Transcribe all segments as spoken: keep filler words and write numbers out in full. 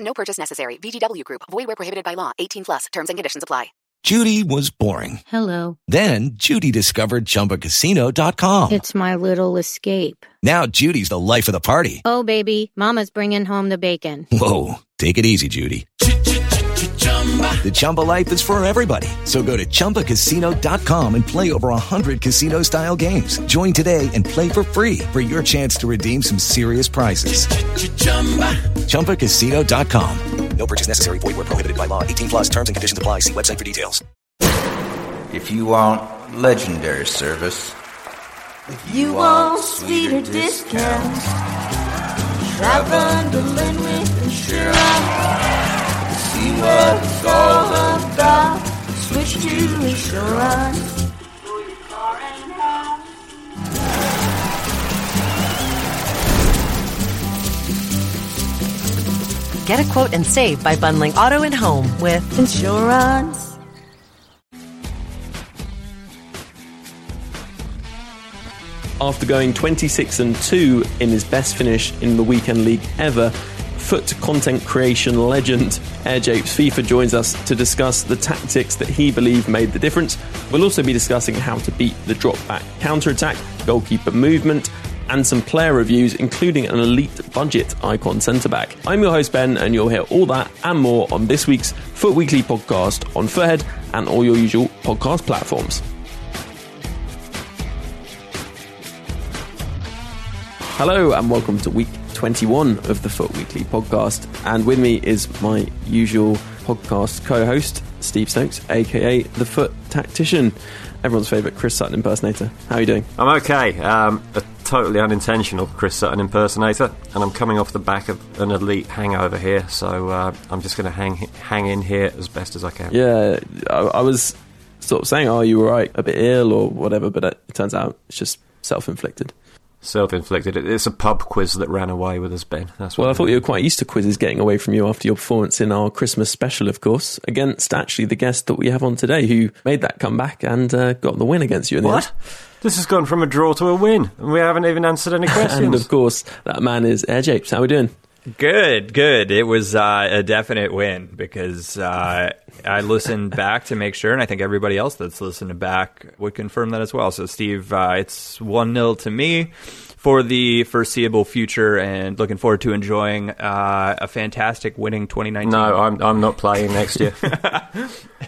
No purchase necessary. V G W Group. Void where prohibited by law. eighteen plus. Terms and conditions apply. Judy was boring. Hello. Then Judy discovered Chumba Casino dot com. It's my little escape. Now Judy's the life of the party. Oh, baby, mama's bringing home the bacon. Whoa, take it easy, Judy. The Chumba life is for everybody. So go to Chumba Casino dot com and play over one hundred casino-style games. Join today and play for free for your chance to redeem some serious prizes. Chumba Casino dot com. No purchase necessary. Void where prohibited by law. eighteen plus. Terms and conditions apply. See website for details. If you want legendary service, if you, you want, want sweeter discounts, discounts try bundling with insurance. See what it's all about. Switch to insurance. Get a quote and save by bundling auto and home with insurance. After going twenty-six and two in his best finish in the Weekend League ever, Foot content creation legend AirJapes FIFA joins us to discuss the tactics that he believed made the difference. We'll also be discussing how to beat the drop-back counter-attack, goalkeeper movement, and some player reviews, including an elite budget icon centre-back. I'm your host, Ben, and you'll hear all that and more on this week's Foot Weekly podcast on Foothead and all your usual podcast platforms. Hello, and welcome to Week twenty-one of the Foot Weekly podcast, and with me is my usual podcast co-host Steve Stokes, aka the Foot Tactician, everyone's favourite Chris Sutton impersonator. How are you doing? I'm okay. Um, a totally unintentional Chris Sutton impersonator, and I'm coming off the back of an elite hangover here, so uh, I'm just going to hang hang in here as best as I can. Yeah, I, I was sort of saying, oh, you were right, a bit ill or whatever, but it, it turns out it's just self-inflicted. Self-inflicted. It's a pub quiz that ran away with us, Ben. That's what well, I thought you were quite used to quizzes getting away from you after your performance in our Christmas special, of course, against actually the guest that we have on today, who made that comeback and uh, got the win against you in the what? end. This has gone from a draw to a win, and we haven't even answered any questions. And, of course, that man is AirJapes. How are we doing? Good, good. It was uh, a definite win because uh, I listened back to make sure, and I think everybody else that's listened back would confirm that as well. So, Steve, uh, it's one nil to me for the foreseeable future, and looking forward to enjoying uh, a fantastic winning twenty nineteen. No, I'm I'm not playing next year.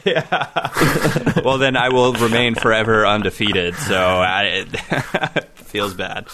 Yeah. Well, then I will remain forever undefeated, so I, it feels bad.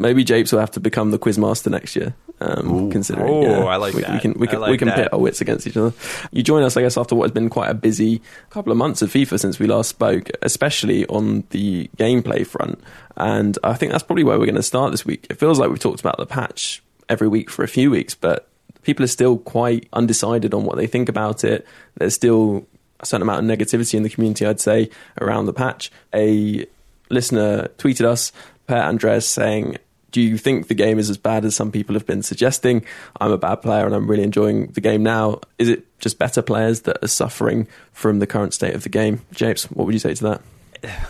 Maybe Japes will have to become the quizmaster next year. Um, Ooh. Considering, oh, yeah, I like we, that. We can we can, like we can pit our wits against each other. You join us, I guess, after what has been quite a busy couple of months of FIFA since we last spoke, especially on the gameplay front. And I think that's probably where we're going to start this week. It feels like we've talked about the patch every week for a few weeks, but people are still quite undecided on what they think about it. There's still a certain amount of negativity in the community, I'd say, around the patch. A listener tweeted us, Per Andres, saying, do you think the game is as bad as some people have been suggesting? I'm a bad player and I'm really enjoying the game now. Is it just better players that are suffering from the current state of the game? Japes, what would you say to that?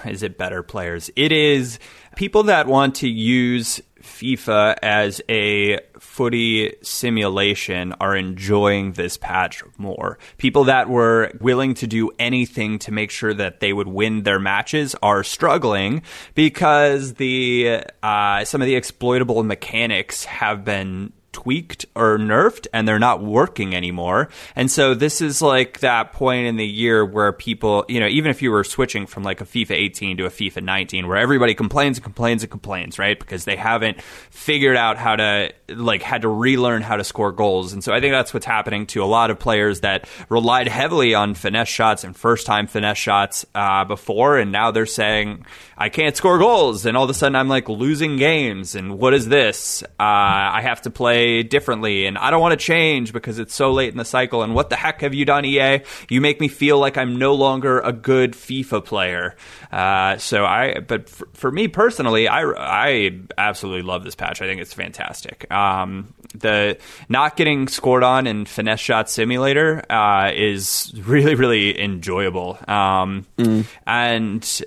Is it better players? It is people that want to use FIFA as a footy simulation are enjoying this patch more. People that were willing to do anything to make sure that they would win their matches are struggling because the uh, some of the exploitable mechanics have been tweaked or nerfed, and they're not working anymore. And so this is like that point in the year where people, you know, even if you were switching from like a FIFA eighteen to a FIFA nineteen, where everybody complains and complains and complains, right? Because they haven't figured out how to, like, had to relearn how to score goals. And so I think that's what's happening to a lot of players that relied heavily on finesse shots and first-time finesse shots uh, before, and now they're saying, I can't score goals. And all of a sudden I'm, like, losing games. And what is this? Uh, I have to play differently, and I don't want to change because it's so late in the cycle, and what the heck have you done, E A? You make me feel like I'm no longer a good FIFA player. Uh, so I, but for, for me personally, I, I absolutely love this patch. I think it's fantastic. Um, the not getting scored on in Finesse Shot Simulator uh, is really, really enjoyable. Um, mm. And...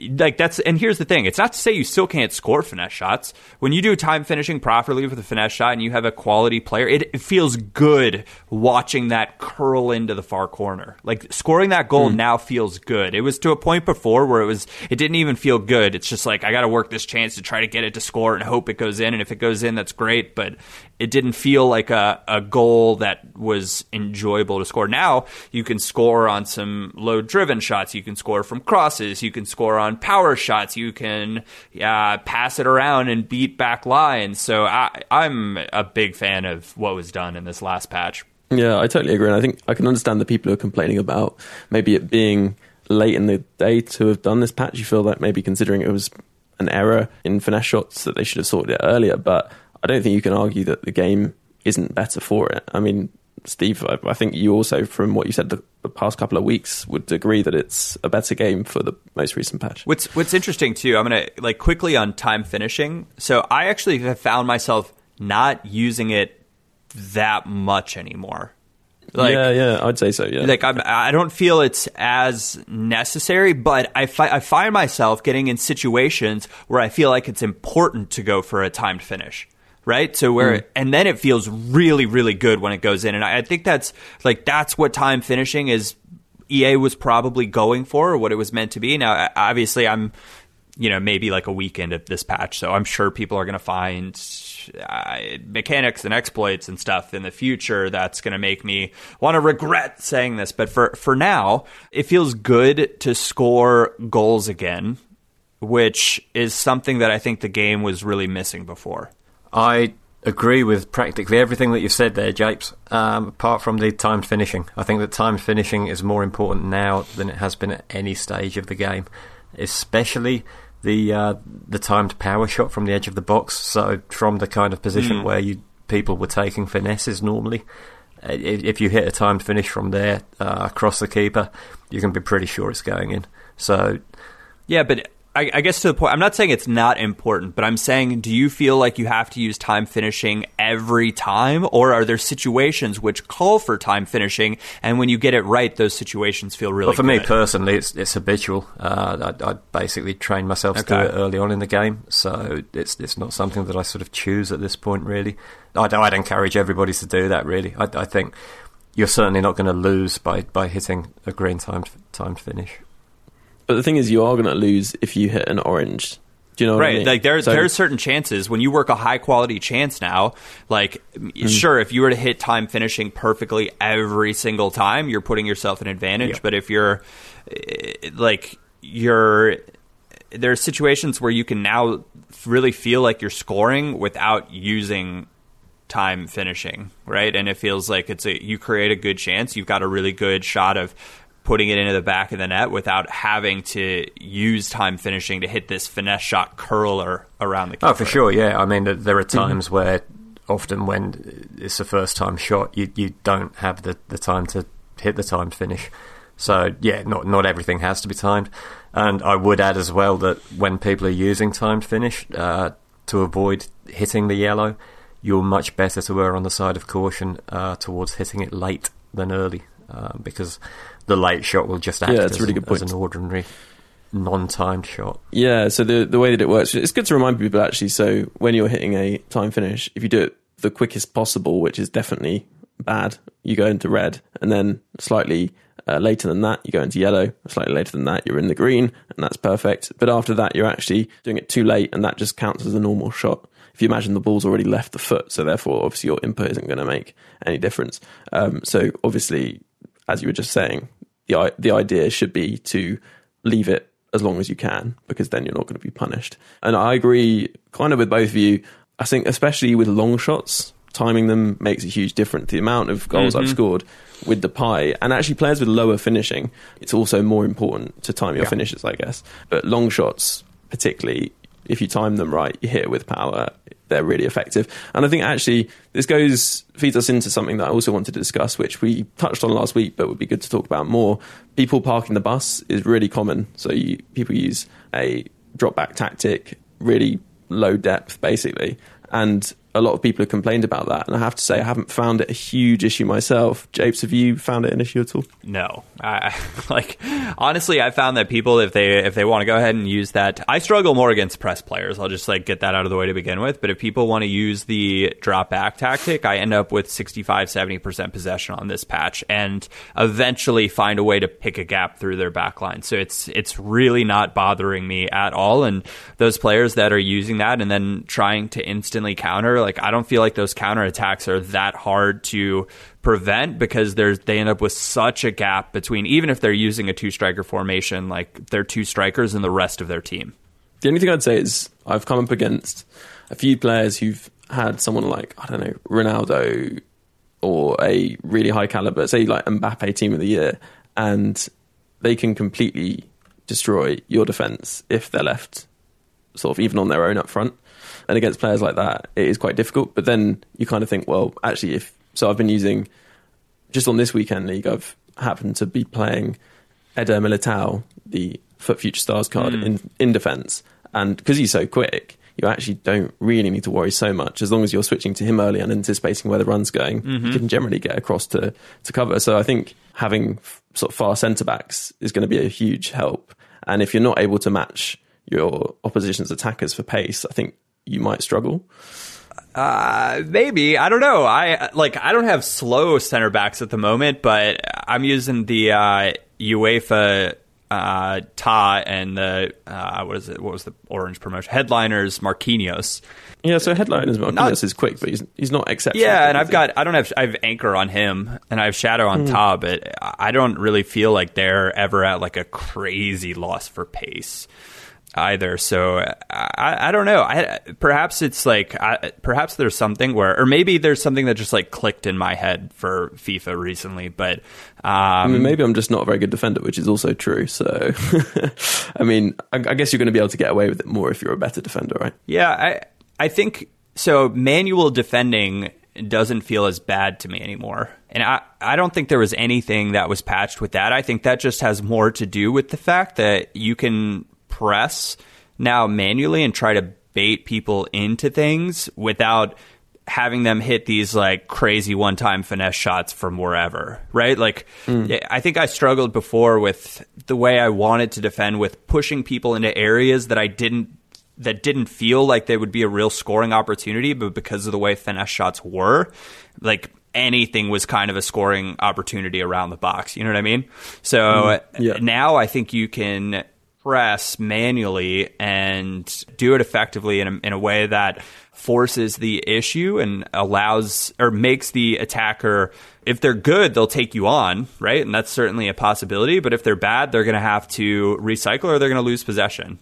Like that's and here's the thing. It's not to say you still can't score finesse shots. When you do time finishing properly with a finesse shot and you have a quality player, it, it feels good watching that curl into the far corner. Like scoring that goal mm. now feels good. It was to a point before where it was it didn't even feel good. It's just like I got to work this chance to try to get it to score and hope it goes in. And if it goes in, that's great. But it didn't feel like a, a goal that was enjoyable to score. Now you can score on some low driven shots. You can score from crosses. You can score on. On power shots, you can uh, pass it around and beat back lines. So I, I'm a big fan of what was done in this last patch. Yeah, I totally agree. And I think I can understand the people who are complaining about maybe it being late in the day to have done this patch. You feel like maybe considering it was an error in finesse shots that they should have sorted it earlier. But I don't think you can argue that the game isn't better for it. I mean, Steve, I, I think you also, from what you said the, the past couple of weeks, would agree that it's a better game for the most recent patch. What's what's interesting too, I'm gonna like quickly on time finishing. So I actually have found myself not using it that much anymore. Like, yeah, yeah, I'd say so. Yeah, like I'm, I don't feel it's as necessary, but I, fi- I find myself getting in situations where I feel like it's important to go for a timed finish. Right. So where mm. and then it feels really, really good when it goes in. And I, I think that's like that's what time finishing is. E A was probably going for or what it was meant to be. Now, obviously, I'm, you know, maybe like a weekend of this patch. So I'm sure people are going to find uh, mechanics and exploits and stuff in the future. That's going to make me want to regret saying this. But for for now, it feels good to score goals again, which is something that I think the game was really missing before. I agree with practically everything that you've said there, Japes, um, apart from the timed finishing. I think that timed finishing is more important now than it has been at any stage of the game, especially the uh, the timed power shot from the edge of the box. So from the kind of position mm. where you people were taking finesses normally, if you hit a timed finish from there uh, across the keeper, you can be pretty sure it's going in. So, yeah, but... I guess to the point, I'm not saying it's not important, but I'm saying, do you feel like you have to use time finishing every time, or are there situations which call for time finishing, and when you get it right, those situations feel really good? Well, for good. me personally, it's, it's habitual. Uh, I, I basically trained myself okay. to do it early on in the game, so it's it's not something that I sort of choose at this point, really. I'd, I'd encourage everybody to do that, really. I, I think you're certainly not going to lose by, by hitting a green timed timed finish. But the thing is, you are going to lose if you hit an orange. Do you know what right. I mean? Like there, so, there are certain chances. When you work a high-quality chance now, like, mm-hmm. sure, if you were to hit time finishing perfectly every single time, you're putting yourself an advantage. Yeah. But if you're, like, you're... There are situations where you can now really feel like you're scoring without using time finishing, right? And it feels like it's a you create a good chance. You've got a really good shot of... putting it into the back of the net without having to use time finishing to hit this finesse shot curler around the keeper. Oh, for sure, yeah. I mean, there are times mm-hmm. where often when it's a first-time shot, you, you don't have the, the time to hit the timed finish. So, yeah, not not everything has to be timed. And I would add as well that when people are using timed finish uh, to avoid hitting the yellow, you're much better to err on the side of caution uh, towards hitting it late than early. Uh, because the late shot will just act yeah, as, really an, as an ordinary non-timed shot. Yeah, so the the way that it works, it's good to remind people actually, so when you're hitting a time finish, if you do it the quickest possible, which is definitely bad, you go into red, and then slightly uh, later than that, you go into yellow, slightly later than that, you're in the green, and that's perfect. But after that, you're actually doing it too late, and that just counts as a normal shot. if you imagine the ball's already left the foot, so therefore obviously your input isn't going to make any difference. Um, so obviously, as you were just saying, the the idea should be to leave it as long as you can, because then you're not going to be punished. And I agree kind of with both of you. I think especially with long shots, timing them makes a huge difference. The amount of goals mm-hmm. I've scored with Depay, and actually players with lower finishing, it's also more important to time your yeah. finishes, I guess. But long shots, particularly, if you time them right, you hit it with power, they're really effective. And I think actually this goes feeds us into something that I also wanted to discuss, which we touched on last week, but would be good to talk about more. People parking the bus is really common. So you, people use a drop-back tactic, really low depth, basically. And a lot of people have complained about that. And I have to say, I haven't found it a huge issue myself. Japes, have you found it an issue at all? No. I, like, honestly, I found that people, if they if they want to go ahead and use that, I struggle more against press players. I'll just like get that out of the way to begin with. But if people want to use the drop back tactic, I end up with sixty-five, seventy percent possession on this patch and eventually find a way to pick a gap through their back line. So it's, it's really not bothering me at all. And those players that are using that and then trying to instantly counter, like, I don't feel like those counterattacks are that hard to prevent, because there's they end up with such a gap between, even if they're using a two-striker formation, like they're two strikers and the rest of their team. The only thing I'd say is I've come up against a few players who've had someone like, I don't know, Ronaldo or a really high caliber, say like Mbappe Team of the Year, and they can completely destroy your defence if they're left sort of even on their own up front. And against players like that, it is quite difficult. But then you kind of think, well, actually, if so, I've been using just on this weekend league, I've happened to be playing Eder Militao, the Future Stars card, mm. in in defence, and because he's so quick, you actually don't really need to worry so much. As long as you're switching to him early and anticipating where the run's going, mm-hmm. you can generally get across to to cover. So I think having f- sort of fast centre backs is going to be a huge help. And if you're not able to match your opposition's attackers for pace, I think you might struggle. Uh, maybe. I don't know. I like I don't have slow center backs at the moment, but I'm using the uh, UEFA uh, T A and the uh, what is it? What was the orange promotion? Headliners Marquinhos. Yeah, so Headliners Marquinhos not, is quick, but he's he's not exceptional. Yeah, and I've got I don't have I have Anchor on him, and I have Shadow on mm. T A, but I don't really feel like they're ever at like a crazy loss for pace either. So I, I don't know. I perhaps it's like I, perhaps there's something where, or maybe there's something that just like clicked in my head for FIFA recently. But um, I mean, maybe I'm just not a very good defender, which is also true. So I mean, I, I guess you're going to be able to get away with it more if you're a better defender, right? Yeah, I I think so. Manual defending doesn't feel as bad to me anymore. And I, I don't think there was anything that was patched with that. I think that just has more to do with the fact that you can press now manually and try to bait people into things without having them hit these like crazy one-time finesse shots from wherever, right? Like mm. I think I struggled before with the way I wanted to defend with pushing people into areas that I didn't that didn't feel like they would be a real scoring opportunity, but because of the way finesse shots were, like anything was kind of a scoring opportunity around the box, you know what I mean? So mm. yeah. now I think you can press manually and do it effectively in a, in a way that forces the issue and allows or makes the attacker, if they're good, they'll take you on, right? And that's certainly a possibility. But if they're bad, they're going to have to recycle or they're going to lose possession.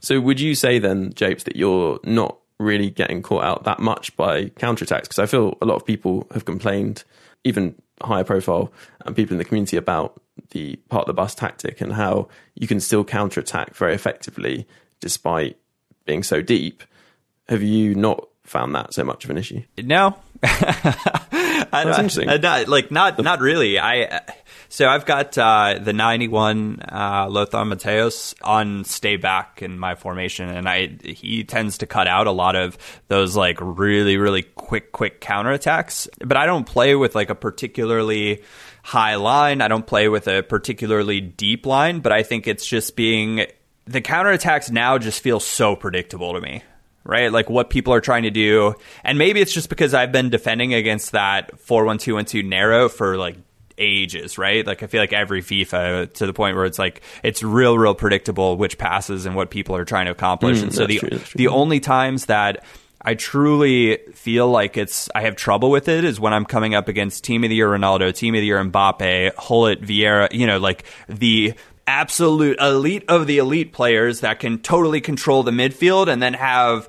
So would you say then, Japes, that you're not really getting caught out that much by counterattacks? Because I feel a lot of people have complained, even higher profile and people in the community, about the part of the bus tactic and how you can still counterattack very effectively despite being so deep. Have you not found that so much of an issue? No. That's interesting. I, not, like, not not really. I So I've got uh, the ninety-one uh, Lothar Matthäus on stay back in my formation, and I he tends to cut out a lot of those like really, really quick, quick counterattacks. But I don't play with like a particularly high line. I don't play with a particularly deep line, but I think it's just being... The counterattacks now just feel so predictable to me, right? Like what people are trying to do. And maybe it's just because I've been defending against that four one two one two narrow for like ages, right? Like I feel like every FIFA, to the point where it's like it's real real predictable which passes and what people are trying to accomplish. Mm, and so the true, the only times that I truly feel like it's, I have trouble with it is when I'm coming up against Team of the Year Ronaldo, Team of the Year Mbappe, Hullet, Vieira, you know, like the absolute elite of the elite players that can totally control the midfield, and then have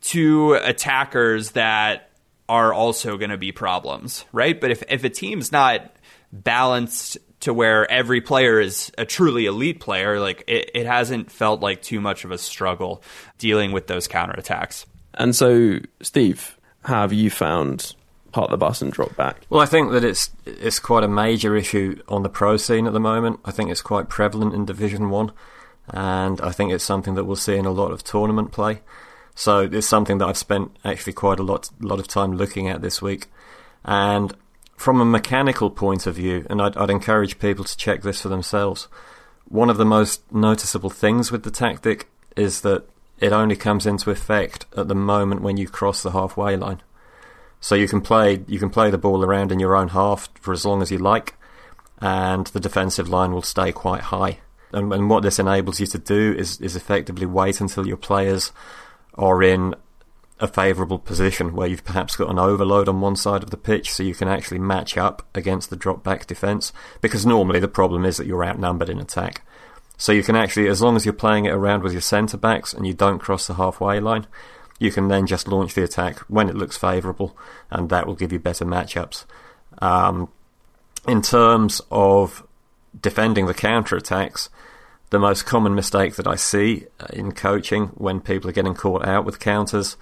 two attackers that are also going to be problems, right? But if, if a team's not balanced to where every player is a truly elite player, like it, it hasn't felt like too much of a struggle dealing with those counterattacks. And so, Steve, how have you found part of the bus and drop back? Well, I think that it's it's quite a major issue on the pro scene at the moment. I think it's quite prevalent in Division one, and I think it's something that we'll see in a lot of tournament play. So it's something that I've spent actually quite a lot, lot of time looking at this week. And from a mechanical point of view, and I'd, I'd encourage people to check this for themselves, one of the most noticeable things with the tactic is that it only comes into effect at the moment when you cross the halfway line. So you can play you can play the ball around in your own half for as long as you like, and the defensive line will stay quite high. And, and what this enables you to do is, is effectively wait until your players are in a favourable position where you've perhaps got an overload on one side of the pitch, so you can actually match up against the drop-back defence, because normally the problem is that you're outnumbered in attack. So you can actually, as long as you're playing it around with your centre-backs and you don't cross the halfway line, you can then just launch the attack when it looks favourable, and that will give you better matchups. Um, in terms of defending the counter-attacks, the most common mistake that I see in coaching when people are getting caught out with counters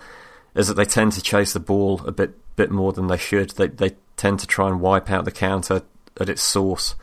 is that they tend to chase the ball a bit bit more than they should. They, they tend to try and wipe out the counter at its source,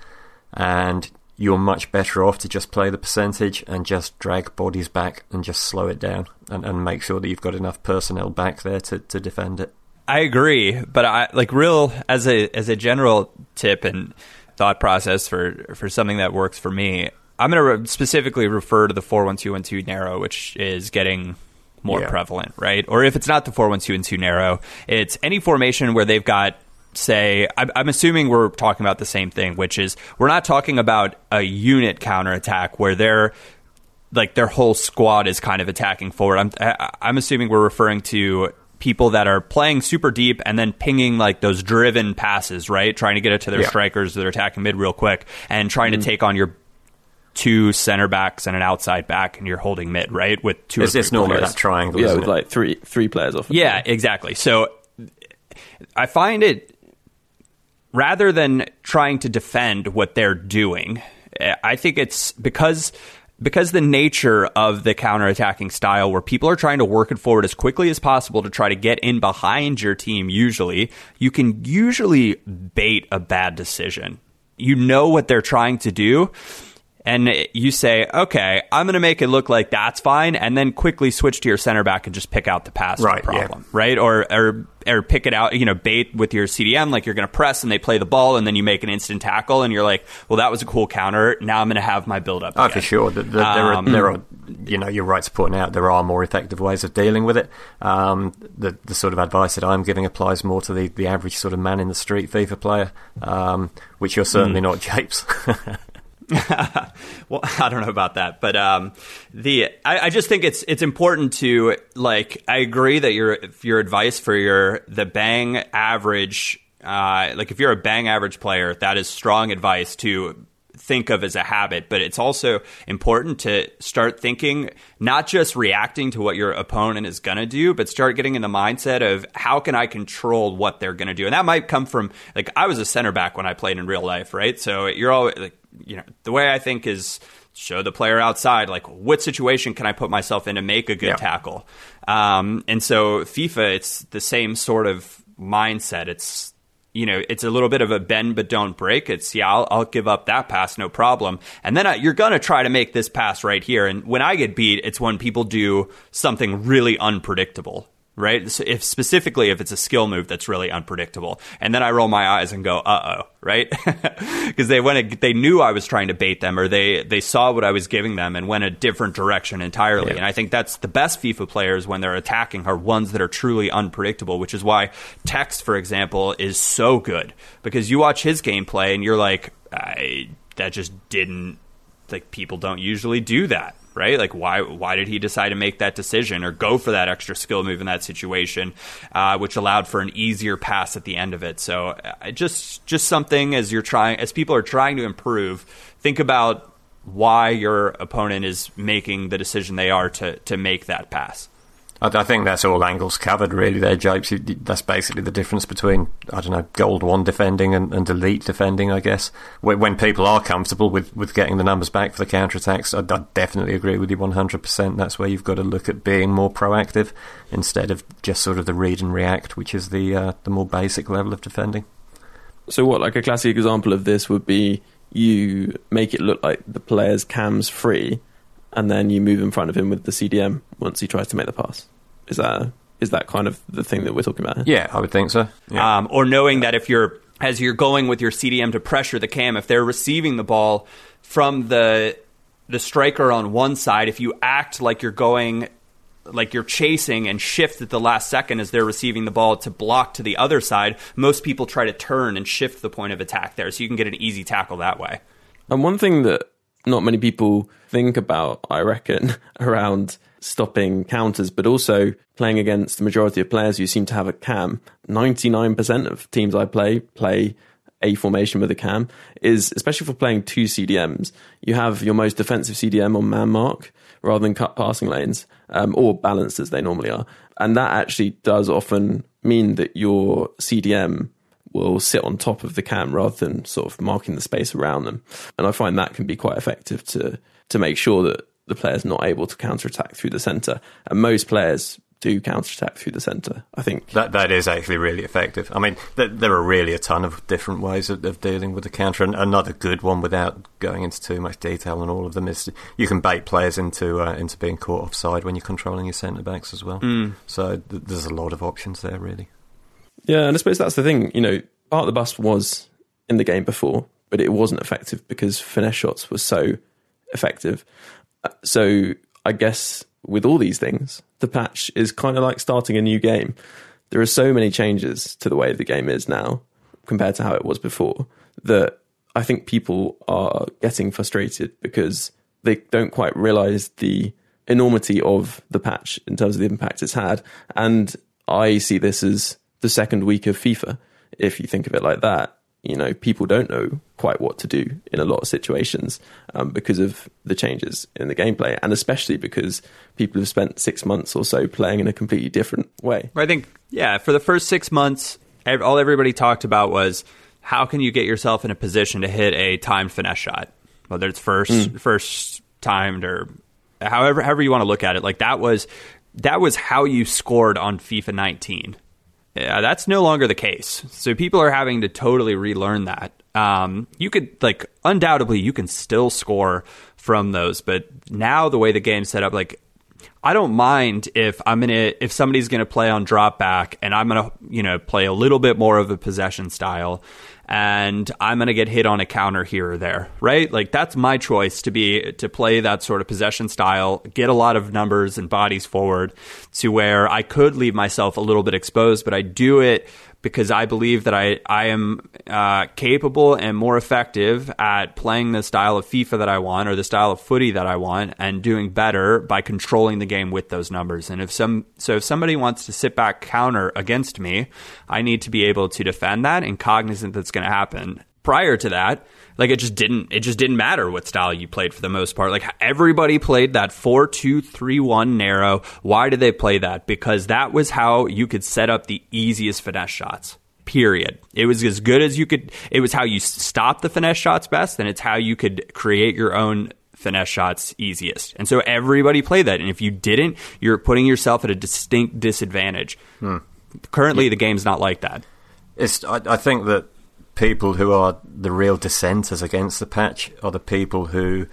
and you're much better off to just play the percentage and just drag bodies back and just slow it down and, and make sure that you've got enough personnel back there to, to defend it. I agree, but I like real as a as a general tip and thought process for, for something that works for me, I'm going to re- specifically refer to the four one two one two narrow, which is getting more yeah. prevalent, right? Or if it's not the four one two one two narrow, it's any formation where they've got, say, I'm, I'm assuming we're talking about the same thing, which is we're not talking about a unit counterattack where they're like their whole squad is kind of attacking forward. I'm I, I'm assuming we're referring to people that are playing super deep and then pinging like those driven passes, right? Trying to get it to their yeah. strikers that are attacking mid real quick and trying mm-hmm. to take on your two center backs and an outside back, and you're holding mid, right? With two, it's just normally that triangle, yeah, isn't with it? Like three three players off. Of yeah, play. Exactly. So I find it. Rather than trying to defend what they're doing, I think it's because because the nature of the counterattacking style where people are trying to work it forward as quickly as possible to try to get in behind your team, usually, you can usually bait a bad decision. You know what they're trying to do, and you say, okay, I'm going to make it look like that's fine, and then quickly switch to your center back and just pick out the pass right, problem, yeah. right? Or, or or pick it out, you know, bait with your C D M, like you're going to press and they play the ball and then you make an instant tackle and you're like, well, that was a cool counter. Now I'm going to have my build-up. Oh, again. For sure. The, the, um, there are, there are, you know, you're right to point out there are more effective ways of dealing with it. Um, the, the sort of advice that I'm giving applies more to the, the average sort of man in the street FIFA player, um, which you're certainly mm. not Japes. Well, I don't know about that, but um, the I, I just think it's it's important to like. I agree that your your advice for your the bang average, uh, like if you're a bang average player, that is strong advice to think of as a habit. But it's also important to start thinking, not just reacting to what your opponent is gonna do, but start getting in the mindset of how can I control what they're gonna do, and that might come from like I was a center back when I played in real life, right? So you're always like. You know, the way I think is show the player outside, like what situation can I put myself in to make a good yeah. tackle? Um, and so FIFA, it's the same sort of mindset. It's, you know, it's a little bit of a bend but don't break. It's, yeah, I'll, I'll give up that pass, no problem. And then I, you're going to try to make this pass right here. And when I get beat, it's when people do something really unpredictable. Right? So if specifically if it's a skill move that's really unpredictable, and then I roll my eyes and go, uh oh, right? Because they went, they knew I was trying to bait them, or they they saw what I was giving them and went a different direction entirely. Yeah. And I think that's the best FIFA players when they're attacking are ones that are truly unpredictable, which is why Tex, for example, is so good because you watch his gameplay and you're like, I, that just didn't like people don't usually do that. right? Like, why why did he decide to make that decision or go for that extra skill move in that situation, uh, which allowed for an easier pass at the end of it? So uh, just just something as you're trying, as people are trying to improve, think about why your opponent is making the decision they are to to make that pass. I think that's all angles covered, really, there, Japes. That's basically the difference between, I don't know, Gold one defending and, and elite defending, I guess. When people are comfortable with, with getting the numbers back for the counterattacks, I, I definitely agree with you one hundred percent. That's where you've got to look at being more proactive instead of just sort of the read and react, which is the uh, the more basic level of defending. So what, like a classic example of this would be you make it look like the player's cam's free, and then you move in front of him with the C D M once he tries to make the pass. Is that is that kind of the thing that we're talking about here? Yeah, I would think so. Yeah. Um, or knowing that if you're, as you're going with your C D M to pressure the cam, if they're receiving the ball from the the striker on one side, if you act like you're going, like you're chasing and shift at the last second as they're receiving the ball to block to the other side, most people try to turn and shift the point of attack there. So you can get an easy tackle that way. And one thing that not many people think about, I reckon, around stopping counters, but also playing against the majority of players who seem to have a cam. ninety-nine percent of teams I play play a formation with a cam, is especially for playing two C D Ms. You have your most defensive C D M on man mark rather than cut passing lanes, um, or balanced as they normally are. And that actually does often mean that your C D M will sit on top of the cam rather than sort of marking the space around them. And I find that can be quite effective to to make sure that the player's not able to counterattack through the centre. And most players do counterattack through the centre, I think. That That is actually really effective. I mean, th- there are really a ton of different ways of, of dealing with the counter. And another good one, without going into too much detail on all of them, is you can bait players into uh, into being caught offside when you're controlling your centre-backs as well. Mm. So th- there's a lot of options there, really. Yeah, and I suppose that's the thing. You know, part of the bust was in the game before, but it wasn't effective because finesse shots were so effective. So I guess with all these things, the patch is kind of like starting a new game. There are so many changes to the way the game is now compared to how it was before that I think people are getting frustrated because they don't quite realise the enormity of the patch in terms of the impact it's had. And I see this as the second week of FIFA, if you think of it like that. You know, people don't know quite what to do in a lot of situations um, because of the changes in the gameplay, and especially because people have spent six months or so playing in a completely different way. I think, yeah, for the first six months, all everybody talked about was how can you get yourself in a position to hit a timed finesse shot, whether it's first, mm. first timed or however, however you want to look at it. Like that was that was how you scored on FIFA nineteen. Yeah, that's no longer the case. So people are having to totally relearn that. Um, you could, like, undoubtedly, you can still score from those. But now the way the game's set up, like, I don't mind if I'm gonna if somebody's gonna play on drop back and I'm gonna you know play a little bit more of a possession style, and I'm gonna get hit on a counter here or there, right? Like that's my choice to be to play that sort of possession style, get a lot of numbers and bodies forward to where I could leave myself a little bit exposed, but I do it because I believe that I I am uh, capable and more effective at playing the style of FIFA that I want or the style of footy that I want, and doing better by controlling the game with those numbers. And if some so if somebody wants to sit back counter against me, I need to be able to defend that and cognizant that's going to happen. Prior to that, like it just didn't it just didn't matter what style you played for the most part. Like everybody played that four two three one narrow. Why did they play that? Because that was how you could set up the easiest finesse shots. Period. It was as good as you could. It was how you stopped the finesse shots best, and it's how you could create your own finesse shots easiest. And so everybody played that. And if you didn't, you're putting yourself at a distinct disadvantage. Hmm. Currently, yeah. The game's not like that. It's. I, I think that people who are the real dissenters against the patch are the people who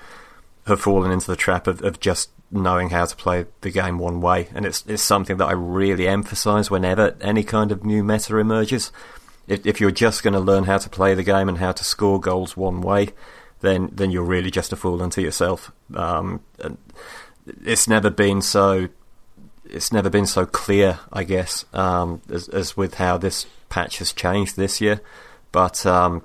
have fallen into the trap of, of just knowing how to play the game one way. And it's it's something that I really emphasise whenever any kind of new meta emerges. If, if you're just going to learn how to play the game and how to score goals one way, then, then you're really just a fool unto yourself. Um, and it's never been so... It's never been so clear, I guess, um, as, as with how this patch has changed this year. But um,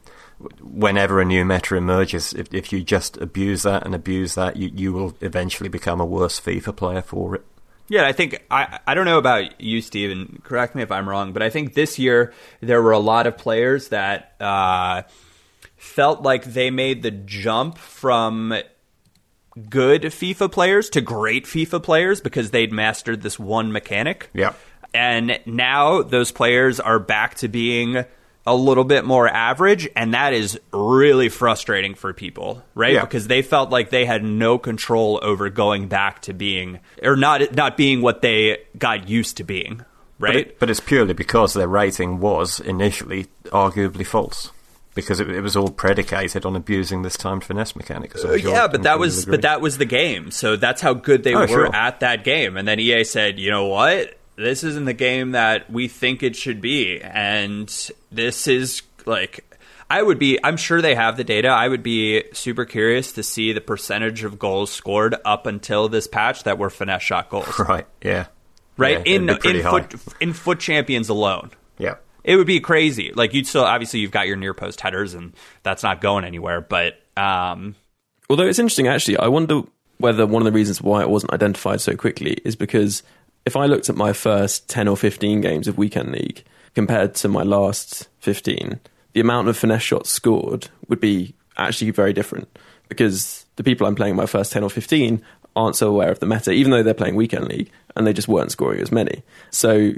whenever a new meta emerges, if if you just abuse that and abuse that, you, you will eventually become a worse FIFA player for it. Yeah, I think, I, I don't know about you, Steve, and correct me if I'm wrong, but I think this year there were a lot of players that uh, felt like they made the jump from good FIFA players to great FIFA players because they'd mastered this one mechanic. Yeah. And now those players are back to being a little bit more average, and that is really frustrating for people, right? Yeah. Because they felt like they had no control over going back to being, or not not being what they got used to being, right? But, it, but it's purely because their rating was initially arguably false, because it, it was all predicated on abusing this timed finesse mechanic. Uh, yeah, but that was but that was the game, so that's how good they oh, were sure. at that game. And then E A said, you know what? This isn't the game that we think it should be. And this is like, I would be, I'm sure they have the data. I would be super curious to see the percentage of goals scored up until this patch that were finesse shot goals. Right. Yeah. Right. Yeah, in in foot, in foot champions alone. Yeah. It would be crazy. Like you'd still, obviously you've got your near post headers and that's not going anywhere. But, um, although it's interesting, actually, I wonder whether one of the reasons why it wasn't identified so quickly is because if I looked at my first ten or fifteen games of Weekend League compared to my last fifteen, the amount of finesse shots scored would be actually very different because the people I'm playing my first ten or fifteen aren't so aware of the meta, even though they're playing Weekend League, and they just weren't scoring as many. So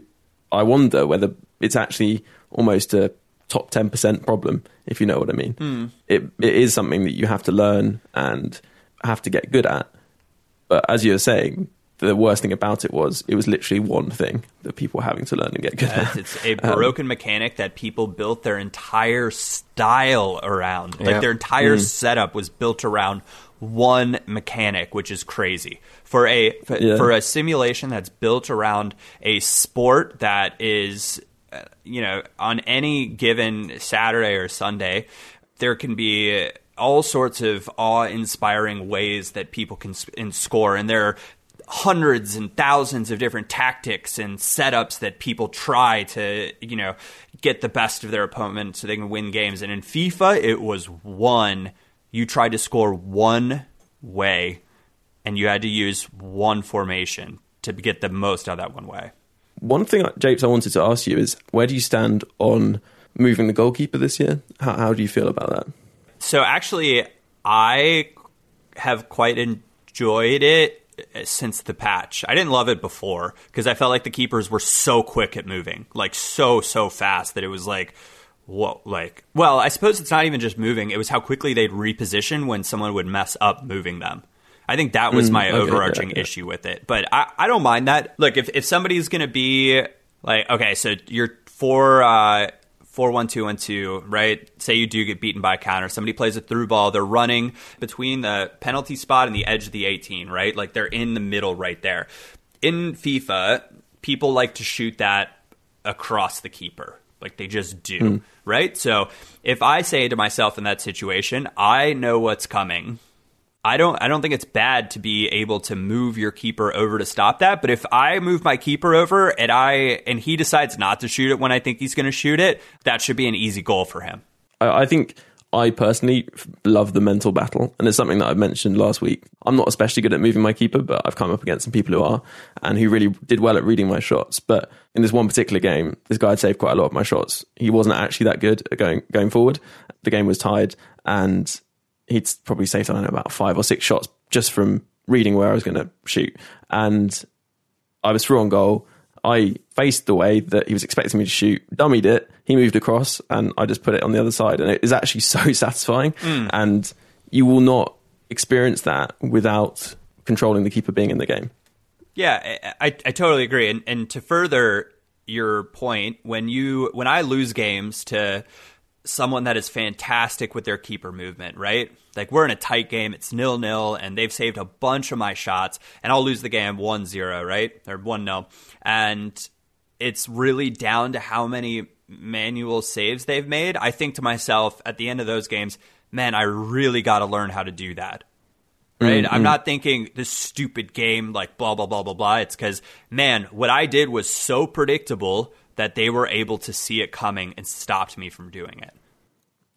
I wonder whether it's actually almost a top ten percent problem, if you know what I mean. Mm. It, it is something that you have to learn and have to get good at. But as you were saying, the worst thing about it was it was literally one thing that people were having to learn and get good yes, at. It's a broken um, mechanic that people built their entire style around. Yeah. Like their entire mm. setup was built around one mechanic, which is crazy. For a for, yeah. for a simulation that's built around a sport that is, you know, on any given Saturday or Sunday, there can be all sorts of awe-inspiring ways that people can sp- and score. And there are hundreds and thousands of different tactics and setups that people try to, you know, get the best of their opponent so they can win games. And in FIFA, it was one. You tried to score one way, and you had to use one formation to get the most out of that one way. One thing, Japes, I wanted to ask you is, where do you stand on moving the goalkeeper this year? How, how do you feel about that? So actually, I have quite enjoyed it since the patch. I didn't love it before because I felt like the keepers were so quick at moving, like so so fast that it was like, whoa. Like, well, I suppose it's not even just moving, it was how quickly they'd reposition when someone would mess up moving them. I think that was mm, my okay, overarching yeah, yeah. issue with it. But I, I don't mind that. Look, if, if somebody's gonna be like, okay, so you're four uh Four one two one two, right? Say you do get beaten by a counter. Somebody plays a through ball. They're running between the penalty spot and the edge of the eighteen, right? Like they're in the middle right there. In FIFA, people like to shoot that across the keeper. Like they just do, mm. right? So if I say to myself in that situation, I know what's coming. I don't I don't think it's bad to be able to move your keeper over to stop that. But if I move my keeper over and I and he decides not to shoot it when I think he's going to shoot it, that should be an easy goal for him. I, I think I personally love the mental battle. And it's something that I mentioned last week. I'm not especially good at moving my keeper, but I've come up against some people who are and who really did well at reading my shots. But in this one particular game, this guy had saved quite a lot of my shots. He wasn't actually that good at going, going forward. The game was tied and he'd probably saved, I don't know, about five or six shots just from reading where I was going to shoot. And I was through on goal. I faced the way that he was expecting me to shoot, dummied it. He moved across and I just put it on the other side. And it is actually so satisfying. Mm. And you will not experience that without controlling the keeper being in the game. Yeah, I, I totally agree. And, and to further your point, when you when I lose games to someone that is fantastic with their keeper movement, right? Like we're in a tight game, it's nil-nil, and they've saved a bunch of my shots, and I'll lose the game one zero, right? Or one nil. And it's really down to how many manual saves they've made. I think to myself, at the end of those games, man, I really got to learn how to do that, right? Mm-hmm. I'm not thinking this stupid game, like blah, blah, blah, blah, blah. It's because, man, what I did was so predictable that they were able to see it coming and stopped me from doing it.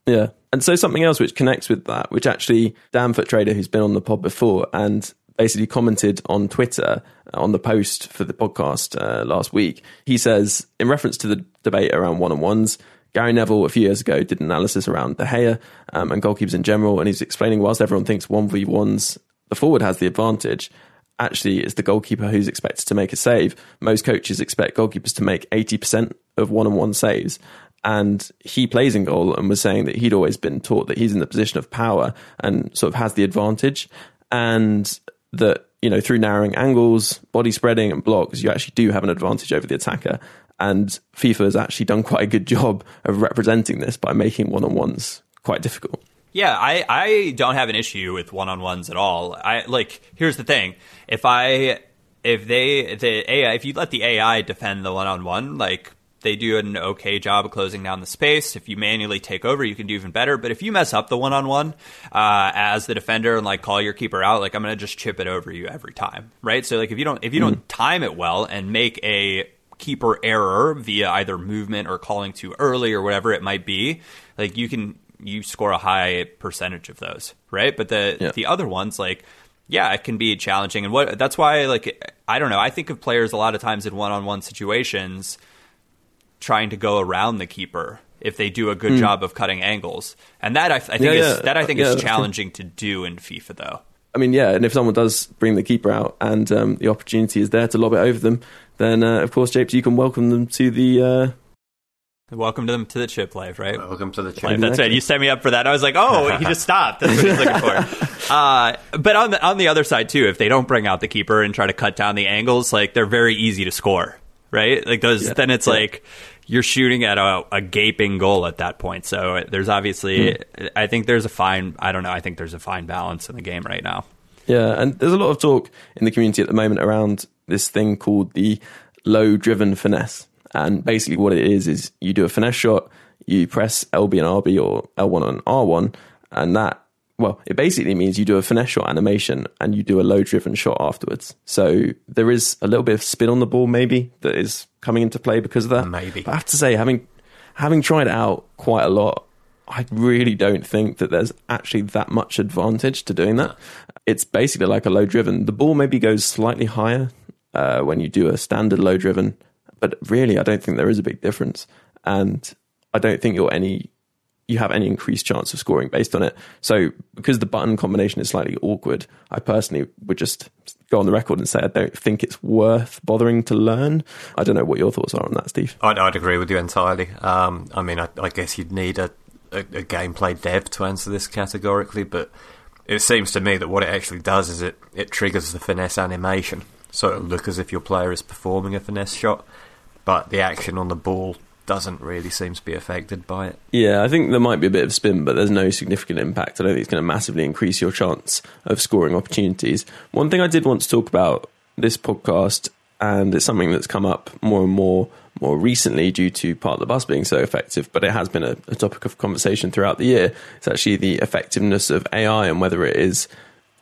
Yeah, And so something else which connects with that, which actually Dan Foottrader, who's been on the pod before and basically commented on Twitter on the post for the podcast uh, last week, he says, in reference to the debate around one-on-ones, Gary Neville a few years ago did an analysis around De Gea um, and goalkeepers in general, and he's explaining whilst everyone thinks one v ones, the forward has the advantage, actually it's the goalkeeper who's expected to make a save. Most coaches expect goalkeepers to make eighty percent of one-on-one saves. And he plays in goal and was saying that he'd always been taught that he's in the position of power and sort of has the advantage. And that, you know, through narrowing angles, body spreading and blocks, you actually do have an advantage over the attacker. And FIFA has actually done quite a good job of representing this by making one-on-ones quite difficult. Yeah, I, I don't have an issue with one-on-ones at all. I like, here's the thing. If I, if they, the A I, if you let the A I defend the one-on-one, like, they do an okay job of closing down the space. If you manually take over, you can do even better. But if you mess up the one-on-one uh, as the defender and like call your keeper out, like I'm going to just chip it over you every time, right? So like if you don't if you mm-hmm. don't time it well and make a keeper error via either movement or calling too early or whatever it might be, like you can you score a high percentage of those, right? But the yeah. the other ones like. Yeah, it can be challenging, and what that's why like I don't know. I think of players a lot of times in one-on-one situations trying to go around the keeper if they do a good mm. job of cutting angles, and that I, I think yeah, yeah. is that I think yeah, is challenging to do in FIFA though. I mean, yeah, and if someone does bring the keeper out and um, the opportunity is there to lob it over them, then uh, of course, Japes, you can welcome them to the. Uh Welcome to them to the chip live, right? Welcome to the chip live. That's right. You set me up for that. I was like, oh, he just stopped. That's what he's looking for. Uh, but on the on the other side too, if they don't bring out the keeper and try to cut down the angles, like they're very easy to score, right? Like those. Yeah. Then it's yeah. like you're shooting at a, a gaping goal at that point. So there's obviously, mm. I think there's a fine. I don't know. I think there's a fine balance in the game right now. Yeah, and there's a lot of talk in the community at the moment around this thing called the low-driven finesse. And basically what it is, is you do a finesse shot, you press L B and R B or L one and R one, and that, well, it basically means you do a finesse shot animation and you do a low-driven shot afterwards. So there is a little bit of spin on the ball maybe that is coming into play because of that. Maybe. But I have to say, having having tried it out quite a lot, I really don't think that there's actually that much advantage to doing that. It's basically like a low-driven. The ball maybe goes slightly higher uh, when you do a standard low-driven. But really, I don't think there is a big difference, and I don't think you're any you have any increased chance of scoring based on it. So because the button combination is slightly awkward, I personally would just go on the record and say I don't think it's worth bothering to learn. I don't know what your thoughts are on that, Steve. I'd, I'd agree with you entirely. Um, I mean, I, I guess you'd need a, a, a gameplay dev to answer this categorically, but it seems to me that what it actually does is it, it triggers the finesse animation, so it'll look as if your player is performing a finesse shot. But the action on the ball doesn't really seem to be affected by it. Yeah, I think there might be a bit of spin, but there's no significant impact. I don't think it's going to massively increase your chance of scoring opportunities. One thing I did want to talk about this podcast, and it's something that's come up more and more more recently due to Part of the Bus being so effective, but it has been a, a topic of conversation throughout the year. It's actually the effectiveness of A I and whether it is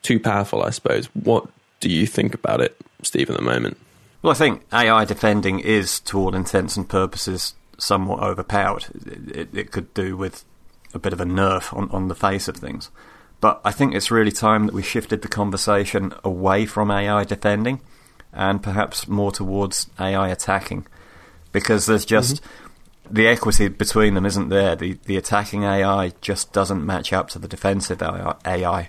too powerful, I suppose. What do you think about it, Steve, at the moment? Well, I think A I defending is, to all intents and purposes, somewhat overpowered. It, it, it could do with a bit of a nerf on, on the face of things. But I think it's really time that we shifted the conversation away from A I defending and perhaps more towards A I attacking. Because there's just mm-hmm. the equity between them isn't there. The, the attacking A I just doesn't match up to the defensive A I.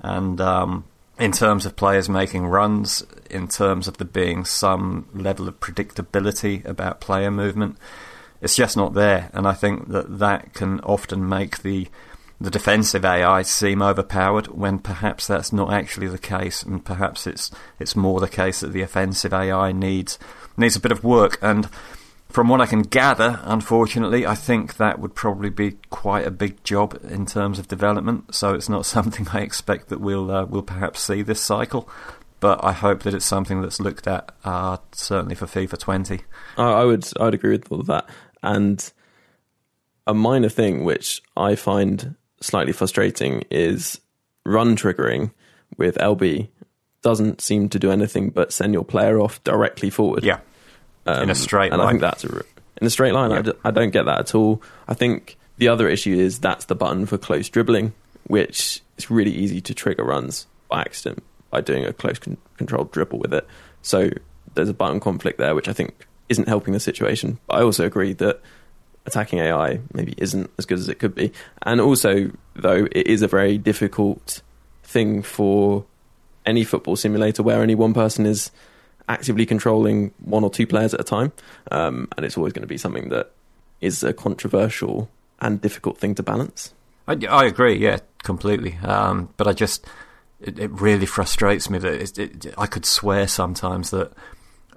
And... Um, in terms of players making runs, in terms of there being some level of predictability about player movement, it's just not there. And I think that that can often make the the defensive A I seem overpowered when perhaps that's not actually the case, and perhaps it's it's more the case that the offensive A I needs needs a bit of work. And from what I can gather, unfortunately, I think that would probably be quite a big job in terms of development, so it's not something I expect that we'll uh, we'll perhaps see this cycle, but I hope that it's something that's looked at, uh, certainly for FIFA twenty. I would I would agree with all of that, and a minor thing which I find slightly frustrating is run triggering with L B doesn't seem to do anything but send your player off directly forward. Yeah. Um, in a straight line. And I think that's a, in a straight line. Yeah. I, d- I don't get that at all. I think The other issue is that's the button for close dribbling, which is really easy to trigger runs by accident by doing a close con- controlled dribble with it. So there's a button conflict there, which I think isn't helping the situation. But I also agree that attacking A I maybe isn't as good as it could be. And also, though, it is a very difficult thing for any football simulator where only one person is actively controlling one or two players at a time. Um, and it's always going to be something that is a controversial and difficult thing to balance. I, I agree, yeah, completely. Um, but I just, it, it really frustrates me that it, it, I could swear sometimes that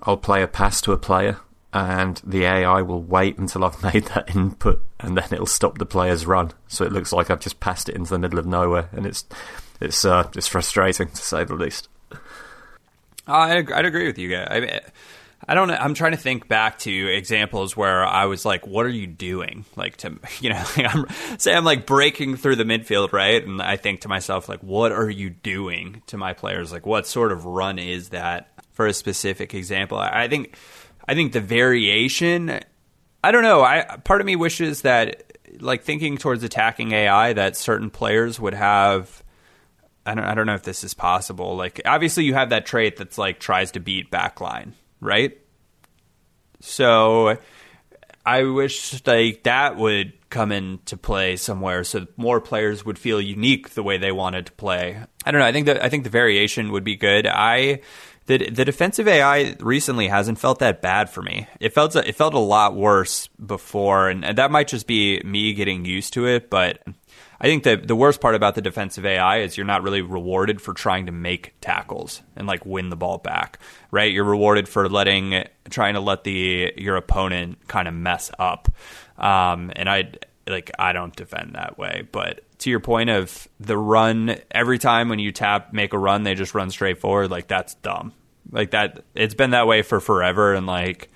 I'll play a pass to a player and the A I will wait until I've made that input, and then it'll stop the player's run. So it looks like I've just passed it into the middle of nowhere, and it's it's uh, it's frustrating, to say the least. I I'd agree with you guys. I mean, I don't. I'm trying to think back to examples where I was like, "What are you doing?" Like to you know, like I'm say I'm like breaking through the midfield, right? And I think to myself, like, "What are you doing to my players? Like, what sort of run is that?" For a specific example, I think. I think the variation, I don't know. I part of me wishes that, like, thinking towards attacking A I, that certain players would have. I don't. I don't know if this is possible. Like, obviously, you have that trait that's like tries to beat backline, right? So, I wish like that would come into play somewhere, so more players would feel unique the way they wanted to play. I don't know. I think that I think the variation would be good. I. The, the defensive A I recently hasn't felt that bad for me. It felt it felt a lot worse before, and, and that might just be me getting used to it. But I think that the worst part about the defensive A I is you're not really rewarded for trying to make tackles and like win the ball back, right? You're rewarded for letting trying to let the your opponent kind of mess up. Um, and I like I don't defend that way, but. To your point of the run, every time when you tap, make a run, they just run straight forward. Like, that's dumb. Like, that, it's been that way for forever. And, like,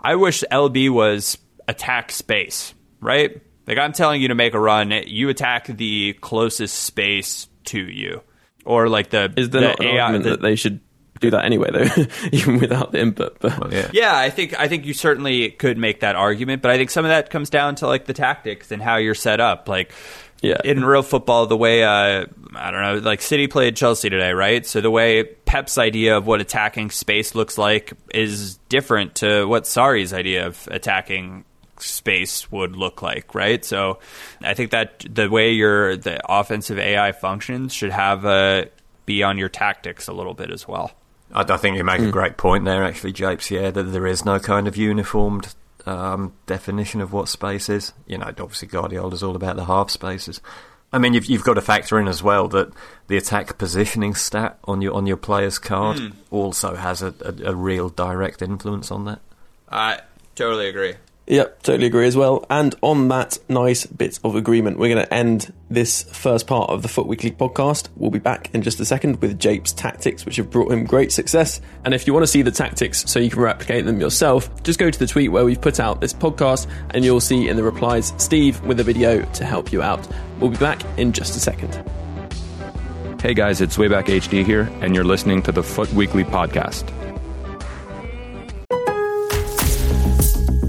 I wish L B was attack space, right? Like, I'm telling you to make a run, you attack the closest space to you. Or, like, the. Is there the not an A I, argument the, that they should do that anyway, though, even without the input? But. Well, yeah, yeah I, think, I think you certainly could make that argument. But I think some of that comes down to, like, the tactics and how you're set up. Like, yeah. In real football, the way, uh, I don't know, like City played Chelsea today, right? So the way Pep's idea of what attacking space looks like is different to what Sarri's idea of attacking space would look like, right? So I think that the way your the offensive A I functions should have uh, be on your tactics a little bit as well. I, I think you make mm. a great point there, actually, Japes, yeah, that there is no kind of uniformed Um, definition of what space is. You know, obviously Guardiola's all about the half spaces. I mean, you've you've got to factor in as well that the attack positioning stat on your on your player's card mm. also has a, a, a real direct influence on that. I totally agree. Yep, totally agree as well. And on that nice bit of agreement, we're going to end this first part of the Foot Weekly podcast. We'll be back in just a second with Jape's tactics, which have brought him great success. And if you want to see the tactics so you can replicate them yourself, just go to the tweet where we've put out this podcast and you'll see in the replies Steve with a video to help you out. We'll be back in just a second. Hey guys, it's Wayback H D here, and you're listening to the Foot Weekly podcast.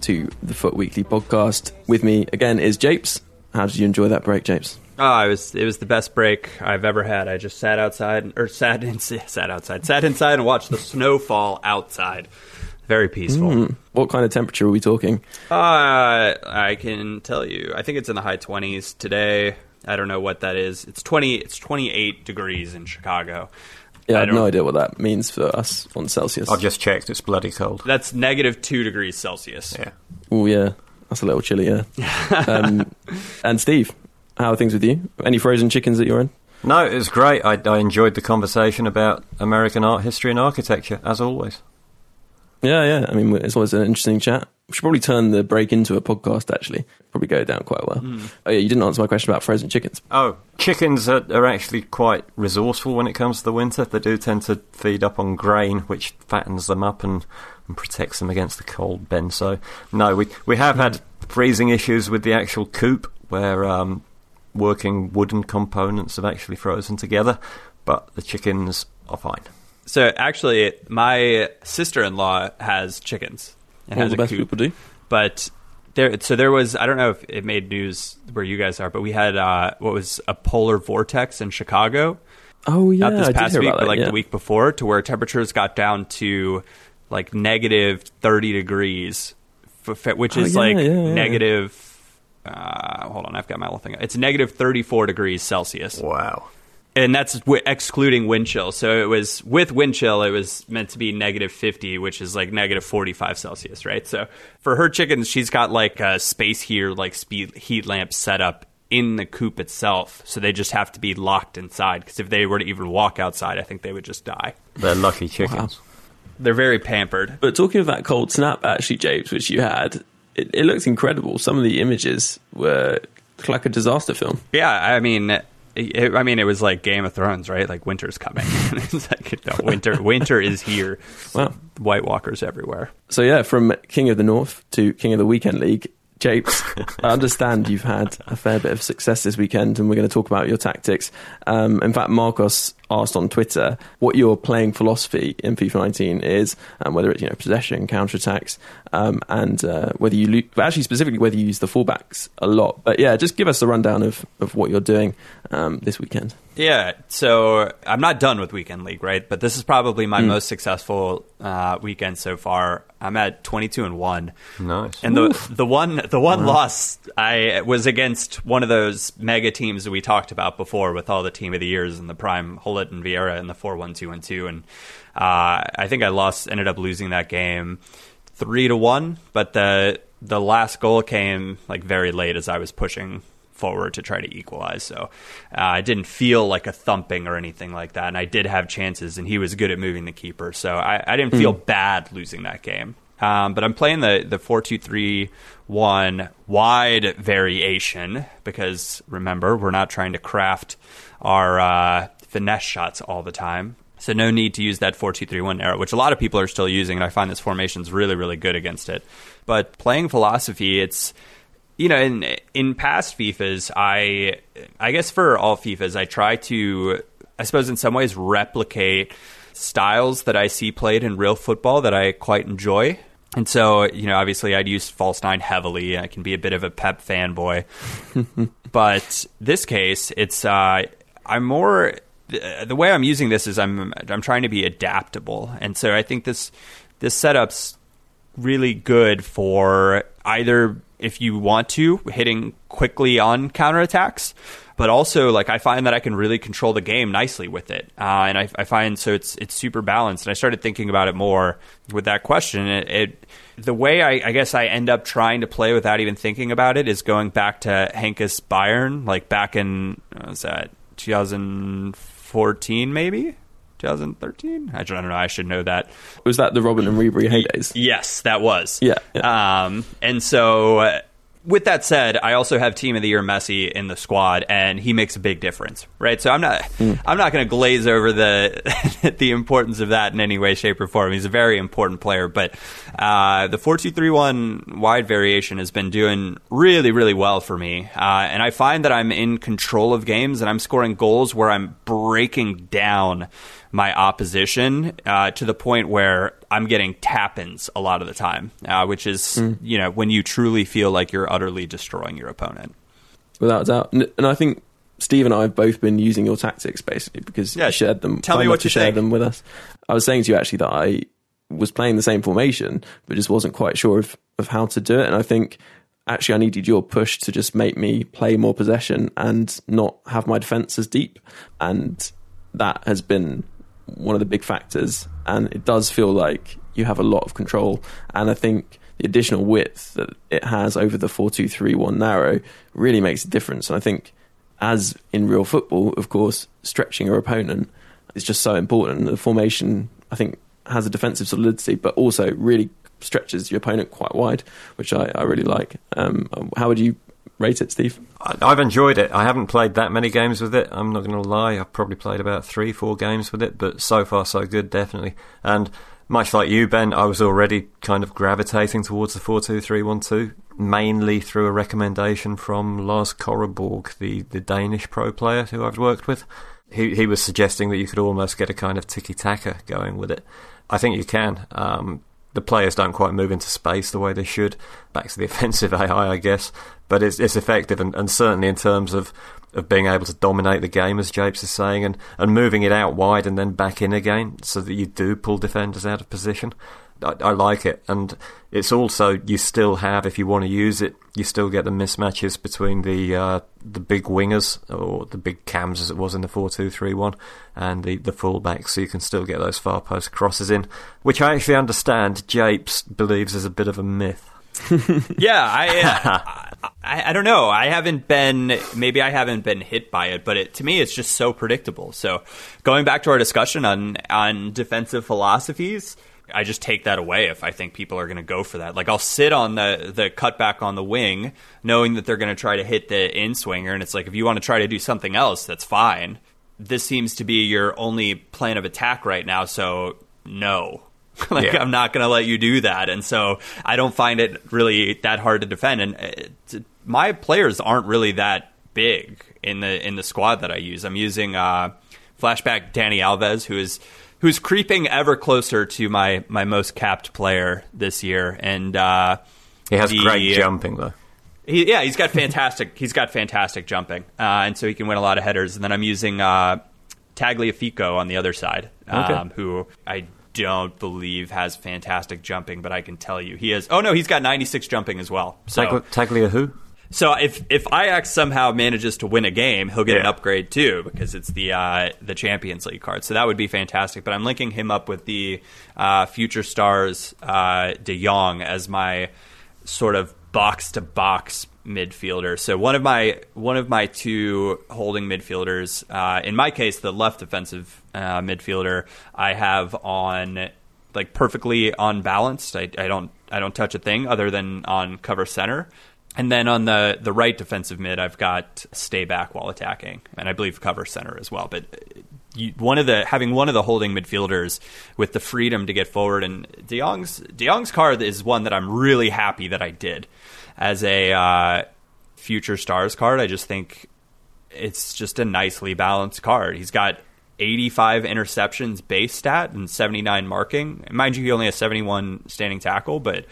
to the Foot Weekly podcast. With me again is Japes. How did you enjoy that break, Japes? Oh, it was it was the best break I've ever had. I just sat outside, or sat in, sat outside, sat inside and watched the snowfall outside. Very peaceful. Mm. What kind of temperature are we talking? Uh, I can tell you. I think it's in the high twenties today. I don't know what that is. It's twenty. It's twenty-eight degrees in Chicago. Yeah, I have no idea what that means for us on Celsius. I've just checked. It's bloody cold. That's negative two degrees Celsius. Yeah. Oh, yeah. That's a little chilly, yeah. um, and Steve, how are things with you? Any frozen chickens at your end? No, it was great. I, I enjoyed the conversation about American art history and architecture, as always. Yeah, yeah. I mean, it's always an interesting chat. We should probably turn the break into a podcast, actually. Probably go down quite well. Mm. Oh, yeah, you didn't answer my question about frozen chickens. Oh, chickens are, are actually quite resourceful when it comes to the winter. They do tend to feed up on grain, which fattens them up and, and protects them against the cold, Ben. So, no, we, we have had freezing issues with the actual coop, where um, working wooden components have actually frozen together, but the chickens are fine. So, actually, my sister-in-law has chickens. It has the a best coop. People do. But there, so there was, I don't know if it made news where you guys are, but we had uh, what was a polar vortex in Chicago. Oh, yeah. Not this past week, that, but like yeah. the week before, to where temperatures got down to like negative thirty degrees, which is oh, yeah, like yeah, yeah. negative, uh, hold on, I've got my little thing. It's negative thirty-four degrees Celsius. Wow. And that's w- excluding wind chill. So it was with wind chill, it was meant to be negative fifty, which is like negative forty-five Celsius, right? So for her chickens, she's got like a space heater, like speed heat lamp set up in the coop itself. So they just have to be locked inside, because if they were to even walk outside, I think they would just die. They're lucky chickens. Wow. They're very pampered. But talking of that cold snap, actually, Japes, which you had, it, it looks incredible. Some of the images were like a disaster film. Yeah, I mean... It, I mean, it was like Game of Thrones, right? Like, winter's coming. It's like, no, winter winter is here. Wow. White Walkers everywhere. So, yeah, from King of the North to King of the Weekend League, Japes, I understand you've had a fair bit of success this weekend, and we're going to talk about your tactics. Um, in fact, Marcos asked on Twitter what your playing philosophy in FIFA nineteen is, and whether it's, you know, possession, counterattacks, um, and uh, whether you... Lo- actually, specifically, whether you use the fullbacks a lot. But, yeah, just give us a rundown of, of what you're doing um, this weekend. Yeah, so I'm not done with Weekend League, right? But this is probably my mm. most successful uh, weekend so far. I'm at twenty-two and one. Nice. And the, the one the one wow. loss I was against one of those mega teams that we talked about before, with all the team of the years and the prime Hullet and Vieira and the four one two one two. And uh, I think I lost, ended up losing that game three to one. But the the last goal came like very late as I was pushing forward to try to equalize, so uh, I didn't feel like a thumping or anything like that, and I did have chances, and he was good at moving the keeper, so I, I didn't mm. feel bad losing that game. Um, but I'm playing the the four two three one wide variation, because remember, we're not trying to craft our uh, finesse shots all the time, so no need to use that four two three one arrow, which a lot of people are still using, and I find this formation's really really good against it. But playing philosophy, it's You know, in in past FIFAs, I I guess for all FIFAs, I try to, I suppose in some ways, replicate styles that I see played in real football that I quite enjoy. And so, you know, obviously I'd use false nine heavily. I can be a bit of a Pep fanboy. But this case, it's, uh, I'm more, the way I'm using this is I'm I'm trying to be adaptable. And so I think this this setup's really good for either... if you want to, hitting quickly on counterattacks, but also like I find that I can really control the game nicely with it. Uh, and I, I find so it's it's super balanced. And I started thinking about it more with that question. It, it the way I, I guess I end up trying to play without even thinking about it is going back to Henkes Bayern, like back in, what was that, twenty fourteen maybe? twenty thirteen? I don't know. I should know that. Was that the Robin and Ribery heydays? Yes, that was. Yeah. yeah. Um, and so uh, with that said, I also have Team of the Year Messi in the squad, and he makes a big difference, right? So I'm not mm. I'm not going to glaze over the the importance of that in any way, shape, or form. He's a very important player. But uh, the four two three one wide variation has been doing really, really well for me. Uh, and I find that I'm in control of games, and I'm scoring goals where I'm breaking down my opposition uh, to the point where I'm getting tap-ins a lot of the time, uh, which is, mm. you know, when you truly feel like you're utterly destroying your opponent. Without a doubt. And I think Steve and I have both been using your tactics, basically, because yeah, you shared them. Tell me what you shared them with us. I was saying to you, actually, that I was playing the same formation, but just wasn't quite sure of, of how to do it. And I think... actually, I needed your push to just make me play more possession and not have my defence as deep. And that has been one of the big factors. And it does feel like you have a lot of control. And I think the additional width that it has over the four two three one narrow really makes a difference. And I think, as in real football, of course, stretching your opponent is just so important. The formation, I think, has a defensive solidity, but also really stretches your opponent quite wide, which I, I really like. Um, how would you rate it, Steve? I've enjoyed it. I haven't played that many games with it. I'm not going to lie. I've probably played about three, four games with it, but so far so good, definitely. And much like you, Ben, I was already kind of gravitating towards the four two three one two, mainly through a recommendation from Lars Korreborg, the, the Danish pro player who I've worked with. He he was suggesting that you could almost get a kind of tiki-taka going with it. I think you can. Um, the players don't quite move into space the way they should. Back to the offensive A I, I guess. But it's it's effective, and, and certainly in terms of, of being able to dominate the game, as Japes is saying, and, and moving it out wide and then back in again so that you do pull defenders out of position. I, I like it. And it's also, you still have, if you want to use it, you still get the mismatches between the uh, the big wingers, or the big cams as it was in the four two three one, and the, the fullbacks, so you can still get those far post crosses in, which I actually understand Japes believes is a bit of a myth. yeah, I, uh, I I don't know. I haven't been, maybe I haven't been hit by it, but it, to me it's just so predictable. So going back to our discussion on on defensive philosophies, I just take that away if I think people are going to go for that. Like, I'll sit on the, the cutback on the wing knowing that they're going to try to hit the in-swinger, and it's like, if you want to try to do something else, that's fine. This seems to be your only plan of attack right now, so no. like, yeah. I'm not going to let you do that. And so I don't find it really that hard to defend. And it, my players aren't really that big in the in the squad that I use. I'm using uh, Flashback Dani Alves, who is... who's creeping ever closer to my, my most capped player this year. And uh, he has the, great jumping, though. He, yeah, he's got fantastic he's got fantastic jumping. Uh, and so he can win a lot of headers. And then I'm using uh, Tagliafico on the other side, um, okay. who I don't believe has fantastic jumping, but I can tell you he is. Oh, no, he's got ninety-six jumping as well. So. Tagli- Taglia who? So if, if Ajax somehow manages to win a game, he'll get yeah. an upgrade too, because it's the uh, the Champions League card. So that would be fantastic. But I'm linking him up with the uh, Future Stars uh, De Jong as my sort of box-to-box midfielder. So one of my one of my two holding midfielders, uh, in my case, the left defensive uh, midfielder, I have on like perfectly unbalanced. I, I don't I don't touch a thing other than on cover center. And then on the, the right defensive mid, I've got stay back while attacking, and I believe cover center as well. But you, one of the having one of the holding midfielders with the freedom to get forward, and De Jong's, De Jong's card is one that I'm really happy that I did as a uh, Future Stars card. I just think it's just a nicely balanced card. He's got eighty-five interceptions base stat and seventy-nine marking. Mind you, he only has seventy-one standing tackle, but...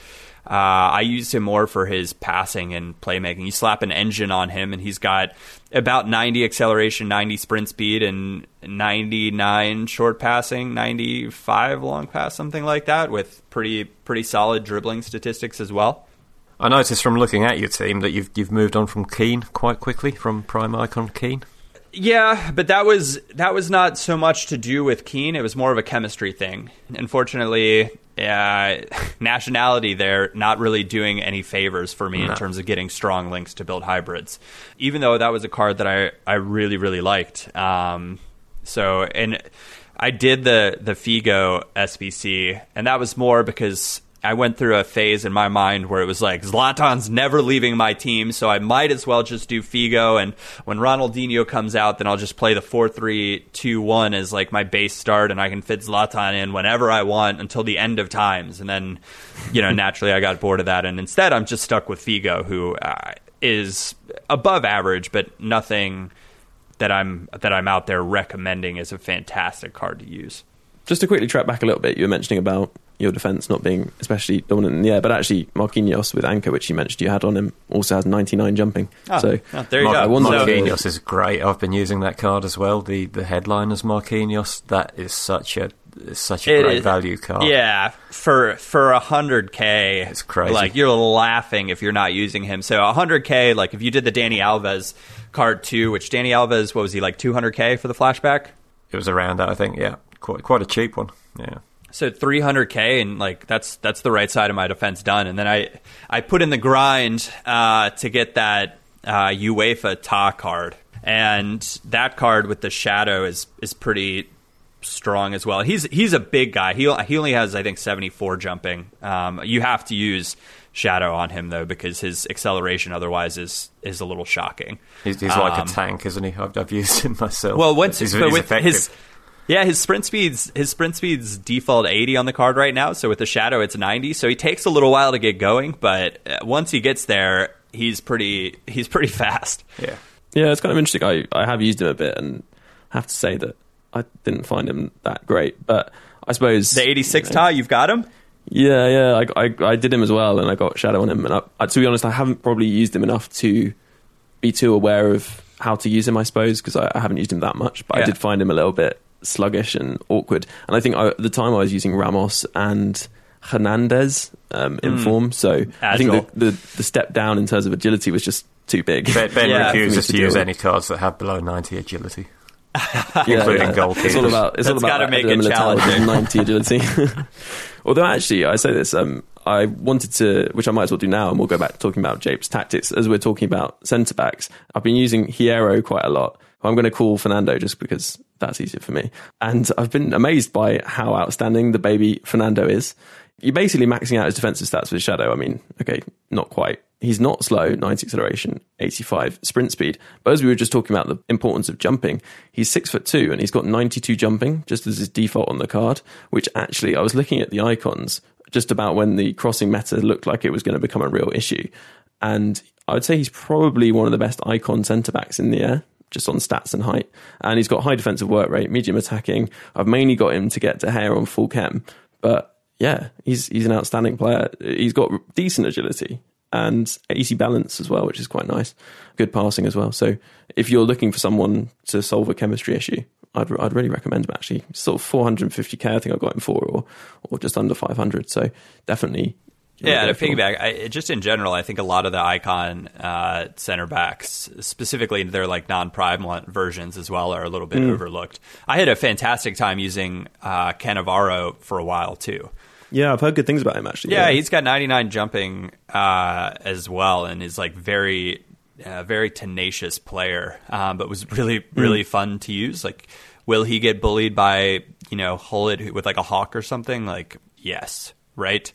Uh, I used him more for his passing and playmaking. You slap an engine on him, and he's got about ninety acceleration, ninety sprint speed, and ninety-nine short passing, ninety-five long pass, something like that, with pretty pretty solid dribbling statistics as well. I noticed from looking at your team that you've you've moved on from Keane quite quickly, from prime icon Keane. Yeah, but that was that was not so much to do with Keane. It was more of a chemistry thing. Unfortunately, uh, nationality there not really doing any favors for me no. in terms of getting strong links to build hybrids, even though that was a card that I, I really, really liked. Um, so, and I did the, the Figo S B C, and that was more because I went through a phase in my mind where it was like, Zlatan's never leaving my team, so I might as well just do Figo, and when Ronaldinho comes out, then I'll just play the four three two one as like my base start, and I can fit Zlatan in whenever I want until the end of times. And then, you know, naturally I got bored of that, and instead I'm just stuck with Figo, who uh, is above average, but nothing that I'm that I'm out there recommending as a fantastic card to use. Just to quickly track back a little bit, you were mentioning about your defence not being especially dominant in the air, but actually Marquinhos with Anchor, which you mentioned you had on him, also has ninety-nine jumping. Oh, so oh, there you Mar- go. Marquinhos so- is great. I've been using that card as well. The the Headliners Marquinhos, that is such a it's such a it great is, value card. Yeah, for for one hundred K, it's crazy. Like, you're laughing if you're not using him. So one hundred K, like if you did the Dani Alves card too, which Dani Alves, what was he, like two hundred K for the flashback? It was around that, I think. Yeah, quite quite a cheap one. Yeah. So three hundred K, and like that's that's the right side of my defense done. And then I, I put in the grind uh, to get that uh, UEFA T A card, and that card with the Shadow is is pretty strong as well. He's he's a big guy. He he only has, I think, seventy-four jumping. Um, you have to use Shadow on him, though, because his acceleration otherwise is is a little shocking. He's, he's um, like a tank, isn't he? I've, I've used him myself. Well, once he's, he's with effective. his yeah, his sprint speed's his sprint speed's default eighty on the card right now. So with the Shadow, it's ninety. So he takes a little while to get going, but once he gets there, he's pretty he's pretty fast. Yeah, yeah, it's kind of interesting. I I have used him a bit, and I have to say that I didn't find him that great, but I suppose the eighty-six you know, tie, you've got him. Yeah, yeah, I, I I did him as well, and I got Shadow on him. And I, to be honest, I haven't probably used him enough to be too aware of how to use him. I suppose because I, I haven't used him that much, but yeah. I did find him a little bit sluggish and awkward. And I think I, at the time I was using Ramos and Hernandez um, in mm. form, so Agile. I think the, the the step down in terms of agility was just too big. Ben, ben yeah, refuses to, to use any cards that have below ninety agility. Including yeah, goalkeepers. It's all about it's That's all about that make it challenging. ninety agility. Although actually, I say this. Um, I wanted to, which I might as well do now, and we'll go back to talking about Japes' tactics as we're talking about centre backs. I've been using Hierro quite a lot. I'm going to call Fernando just because that's easier for me. And I've been amazed by how outstanding the baby Fernando is. You're basically maxing out his defensive stats with Shadow. I mean, okay, not quite. He's not slow, ninety acceleration, eighty-five sprint speed. But as we were just talking about the importance of jumping, he's six foot two and he's got ninety-two jumping, just as his default on the card, which actually I was looking at the icons just about when the crossing meta looked like it was going to become a real issue. And I would say he's probably one of the best icon centre-backs in the air, just on stats and height. And he's got high defensive work rate, medium attacking. I've mainly got him to get to hair on full chem. But yeah, he's he's an outstanding player. He's got decent agility and easy balance as well, which is quite nice. Good passing as well. So if you're looking for someone to solve a chemistry issue, I'd I'd really recommend him actually. Sort of four hundred fifty k, I think I got him for, or or just under five hundred. So definitely. Yeah, to piggyback, I, just in general, I think a lot of the icon uh, center backs, specifically their like non-prime versions as well, are a little bit mm. overlooked. I had a fantastic time using uh, Cannavaro for a while too. Yeah, I've heard good things about him, actually. Yeah, yeah. He's got ninety-nine jumping uh, as well, and is like very, uh, very tenacious player, um, but was really, really mm. fun to use. Like, will he get bullied by, you know, Hullet with like a hawk or something? Like, yes, right?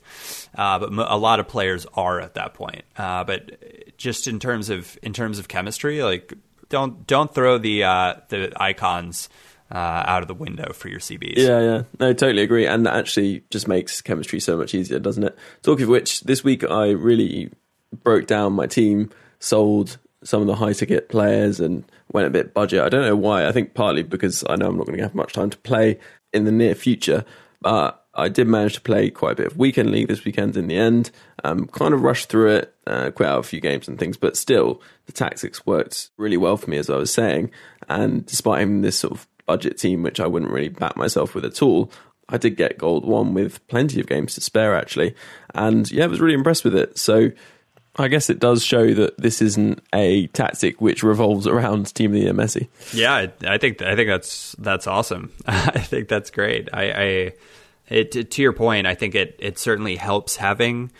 Uh, but m- a lot of players are at that point. Uh, but just in terms of in terms of chemistry, like, don't don't throw the uh, the icons Uh, out of the window for your C Bs. Yeah, yeah. No, totally agree. And that actually just makes chemistry so much easier, doesn't it? Talking of which, this week I really broke down my team, sold some of the high-ticket players and went a bit budget. I don't know why. I think partly because I know I'm not going to have much time to play in the near future. But I did manage to play quite a bit of Weekend League this weekend in the end. Um, kind of rushed through it, uh, quit out a few games and things. But still, the tactics worked really well for me, as I was saying. And despite having this sort of budget team, which I wouldn't really back myself with at all, I did get gold one with plenty of games to spare, actually. And yeah, I was really impressed with it. So I guess it does show that this isn't a tactic which revolves around Team of the Year Messi. Yeah, I, I think I think that's that's awesome. I think that's great. I, I it to your point, I think it it certainly helps having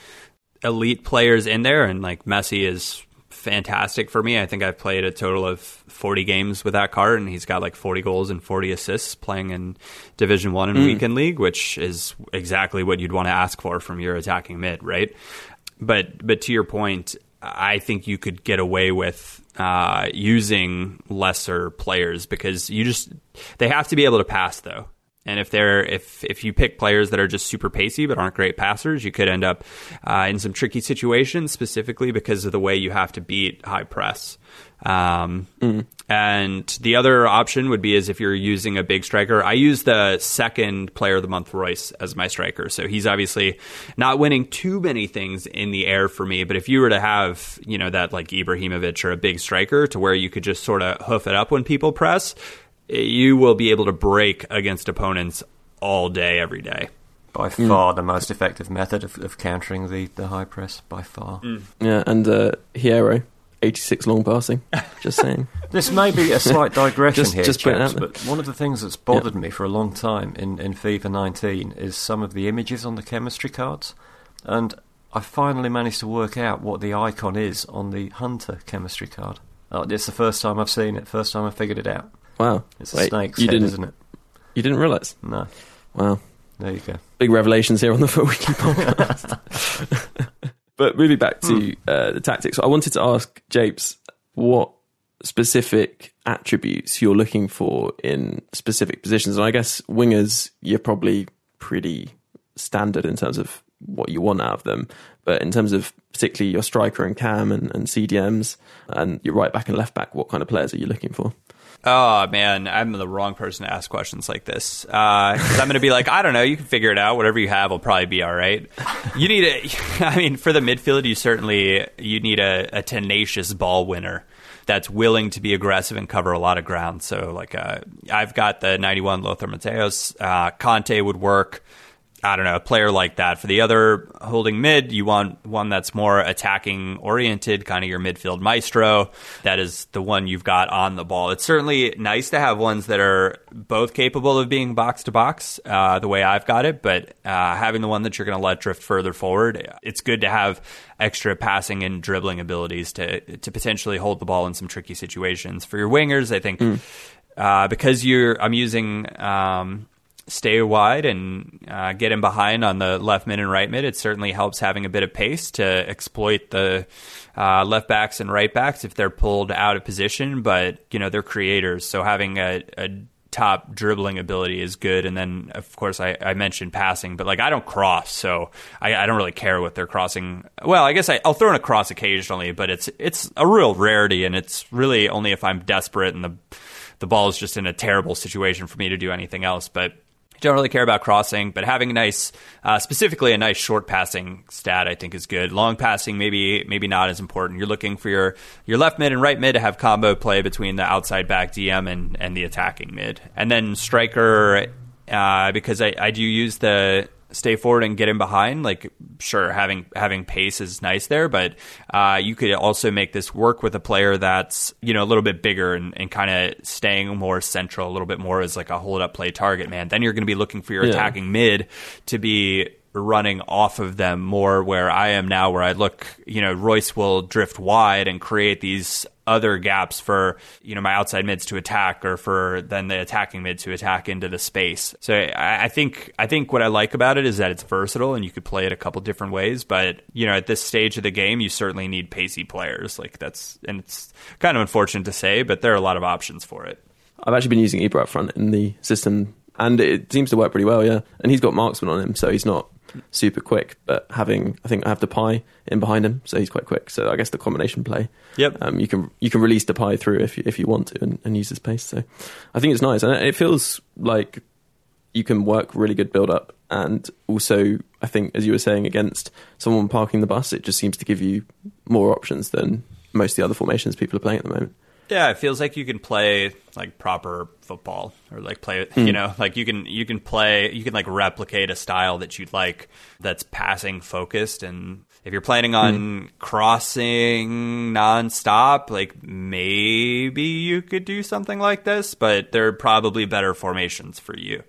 elite players in there, and like Messi is fantastic for me. I think I've played a total of forty games with that card, and he's got like forty goals and forty assists playing in Division One and mm. Weekend League, which is exactly what you'd want to ask for from your attacking mid, right? But but to your point, I think you could get away with uh, using lesser players because you just they have to be able to pass though. And if they're if if you pick players that are just super pacey but aren't great passers, you could end up uh, in some tricky situations, specifically because of the way you have to beat high press. Um, mm. And the other option would be is if you're using a big striker. I use the second player of the month, Royce, as my striker. So he's obviously not winning too many things in the air for me. But if you were to have, you know, that like Ibrahimovic or a big striker to where you could just sort of hoof it up when people press, you will be able to break against opponents all day, every day. By far mm. the most effective method of, of countering the, the high press, by far. Mm. Yeah, and uh, Hierro, eighty-six long passing, just saying. This may be a slight digression just, here, just chaps, but one of the things that's bothered yeah. me for a long time in, in FIFA nineteen is some of the images on the chemistry cards, and I finally managed to work out what the icon is on the Hunter chemistry card. Oh, it's the first time I've seen it, first time I figured it out. Wow. It's a Wait, snake's head, didn't, isn't it? You didn't realise? No. Wow. There you go. Big revelations here on the Foot Weekly podcast. But moving back to mm. uh, the tactics, I wanted to ask Japes what specific attributes you're looking for in specific positions. And I guess wingers, you're probably pretty standard in terms of what you want out of them. But in terms of particularly your striker and cam and, and C D Ms and your right back and left back, what kind of players are you looking for? Oh, man, I'm the wrong person to ask questions like this. Uh, I'm going to be like, I don't know, you can figure it out. Whatever you have will probably be all right. You need a, I mean, for the midfield, you certainly, you need a, a tenacious ball winner that's willing to be aggressive and cover a lot of ground. So, like, uh, I've got the ninety-one Lothar Matthäus. Uh, Conte would work. I don't know, a player like that. For the other holding mid, you want one that's more attacking oriented, kind of your midfield maestro. That is the one you've got on the ball. It's certainly nice to have ones that are both capable of being box to box, uh, the way I've got it, but uh, having the one that you're going to let drift further forward, it's good to have extra passing and dribbling abilities to, to potentially hold the ball in some tricky situations. For your wingers, I think, mm. uh, because you're, I'm using... Um, stay wide and uh, get in behind on the left mid and right mid. It certainly helps having a bit of pace to exploit the uh, left backs and right backs if they're pulled out of position, but you know, they're creators. So having a, a top dribbling ability is good. And then of course I, I mentioned passing, but like I don't cross, so I, I don't really care what they're crossing. Well, I guess I, I'll throw in a cross occasionally, but it's, it's a real rarity, and it's really only if I'm desperate and the, the ball is just in a terrible situation for me to do anything else. But don't really care about crossing, but having a nice, uh, specifically a nice short passing stat, I think is good. Long passing, maybe maybe not as important. You're looking for your, your left mid and right mid to have combo play between the outside back D M and, and the attacking mid. And then striker, uh, because I, I do use the stay forward and get in behind. Like, sure, having having pace is nice there, but uh, you could also make this work with a player that's, you know, a little bit bigger and, and kind of staying more central, a little bit more as like a hold up play target man. Then you're going to be looking for your yeah. attacking mid to be running off of them more, where I am now, where I look, you know, Royce will drift wide and create these other gaps for, you know, my outside mids to attack, or for then the attacking mid to attack into the space. So I, I think I think what I like about it is that it's versatile and you could play it a couple different ways. But, you know, at this stage of the game, you certainly need pacey players. Like that's, and it's kind of unfortunate to say, but there are a lot of options for it. I've actually been using Ibra up front in the system, and it seems to work pretty well, yeah. And he's got marksman on him, so he's not super quick, but having, I think I have Depay in behind him, so he's quite quick. So I guess the combination play, yep. Um, you can you can release Depay through if you, if you want to, and, and use his pace. So I think it's nice, and it feels like you can work really good build up, and also I think, as you were saying, against someone parking the bus, it just seems to give you more options than most of the other formations people are playing at the moment. Yeah, it feels like you can play like proper football, or like play, mm. you know, like you can you can play, you can like replicate a style that you'd like that's passing focused. And if you're planning on mm. crossing nonstop, like maybe you could do something like this, but there are probably better formations for you.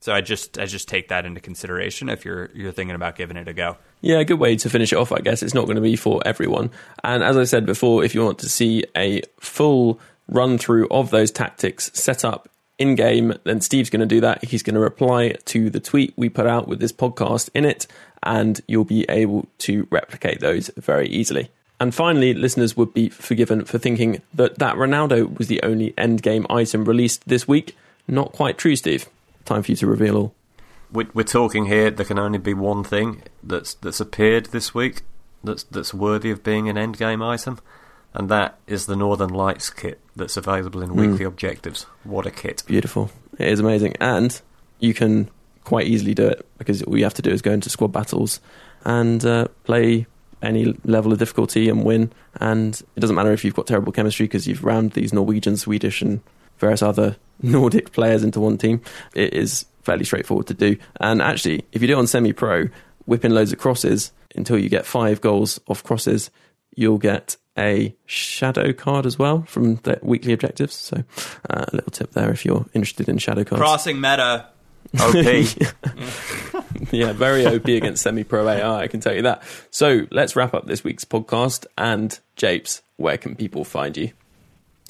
So I just I just take that into consideration if you're you're thinking about giving it a go. Yeah, good way to finish it off, I guess. It's not going to be for everyone. And as I said before, if you want to see a full run-through of those tactics set up in-game, then Steve's going to do that. He's going to reply to the tweet we put out with this podcast in it, and you'll be able to replicate those very easily. And finally, listeners would be forgiven for thinking that that Ronaldo was the only endgame item released this week. Not quite true, Steve. Time for you to reveal all. We're talking here, there can only be one thing that's that's appeared this week that's that's worthy of being an endgame item, and that is the Northern Lights kit that's available in mm. weekly objectives. What a kit. Beautiful. It is amazing. And you can quite easily do it, because all you have to do is go into squad battles and uh, play any level of difficulty and win. And it doesn't matter if you've got terrible chemistry, because you've rammed these Norwegian, Swedish and various other Nordic players into one team. It is fairly straightforward to do. And actually, if you do it on semi-pro, whip in loads of crosses until you get five goals off crosses, you'll get a shadow card as well from the weekly objectives. So uh, a little tip there if you're interested in shadow cards. Crossing meta. O P. Yeah, very O P against semi-pro A I, I can tell you that. So let's wrap up this week's podcast. And Japes, where can people find you?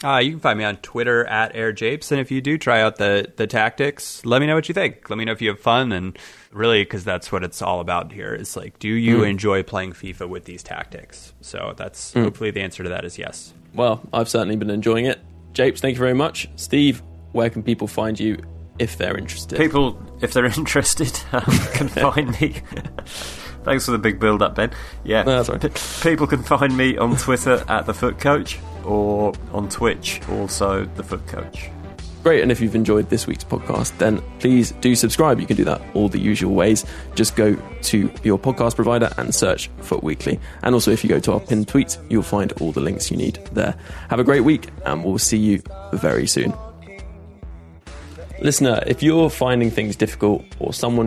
Uh, you can find me on Twitter at AirJapes. And if you do try out the, the tactics, let me know what you think. Let me know if you have fun. And really, because that's what it's all about here is like, do you mm. enjoy playing FIFA with these tactics? So that's mm. hopefully the answer to that is yes. Well, I've certainly been enjoying it. Japes, thank you very much. Steve, where can people find you if they're interested? People, if they're interested, um, can find me. Thanks for the big build-up, Ben. Yeah, no, P- people can find me on Twitter at The Foot Coach or on Twitch, also The Foot Coach. Great, and if you've enjoyed this week's podcast, then please do subscribe. You can do that all the usual ways. Just go to your podcast provider and search Foot Weekly. And also, if you go to our pinned tweet, you'll find all the links you need there. Have a great week, and we'll see you very soon. Listener, if you're finding things difficult or someone...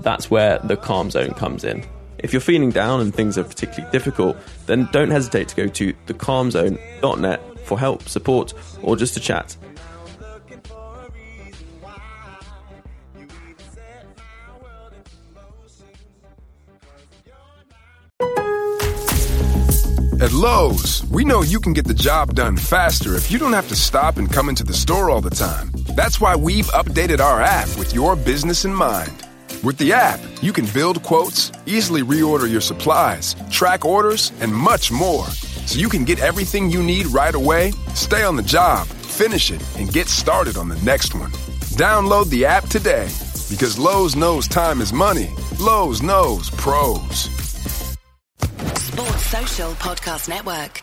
that's where the calm zone comes in. If you're feeling down and things are particularly difficult, then don't hesitate to go to the calm zone dot net for help, support, or just to chat. At Lowe's, we know you can get the job done faster if you don't have to stop and come into the store all the time. That's why we've updated our app with your business in mind. With the app, you can build quotes, easily reorder your supplies, track orders, and much more. So you can get everything you need right away, stay on the job, finish it, and get started on the next one. Download the app today, because Lowe's knows time is money. Lowe's knows pros. Sports Social Podcast Network.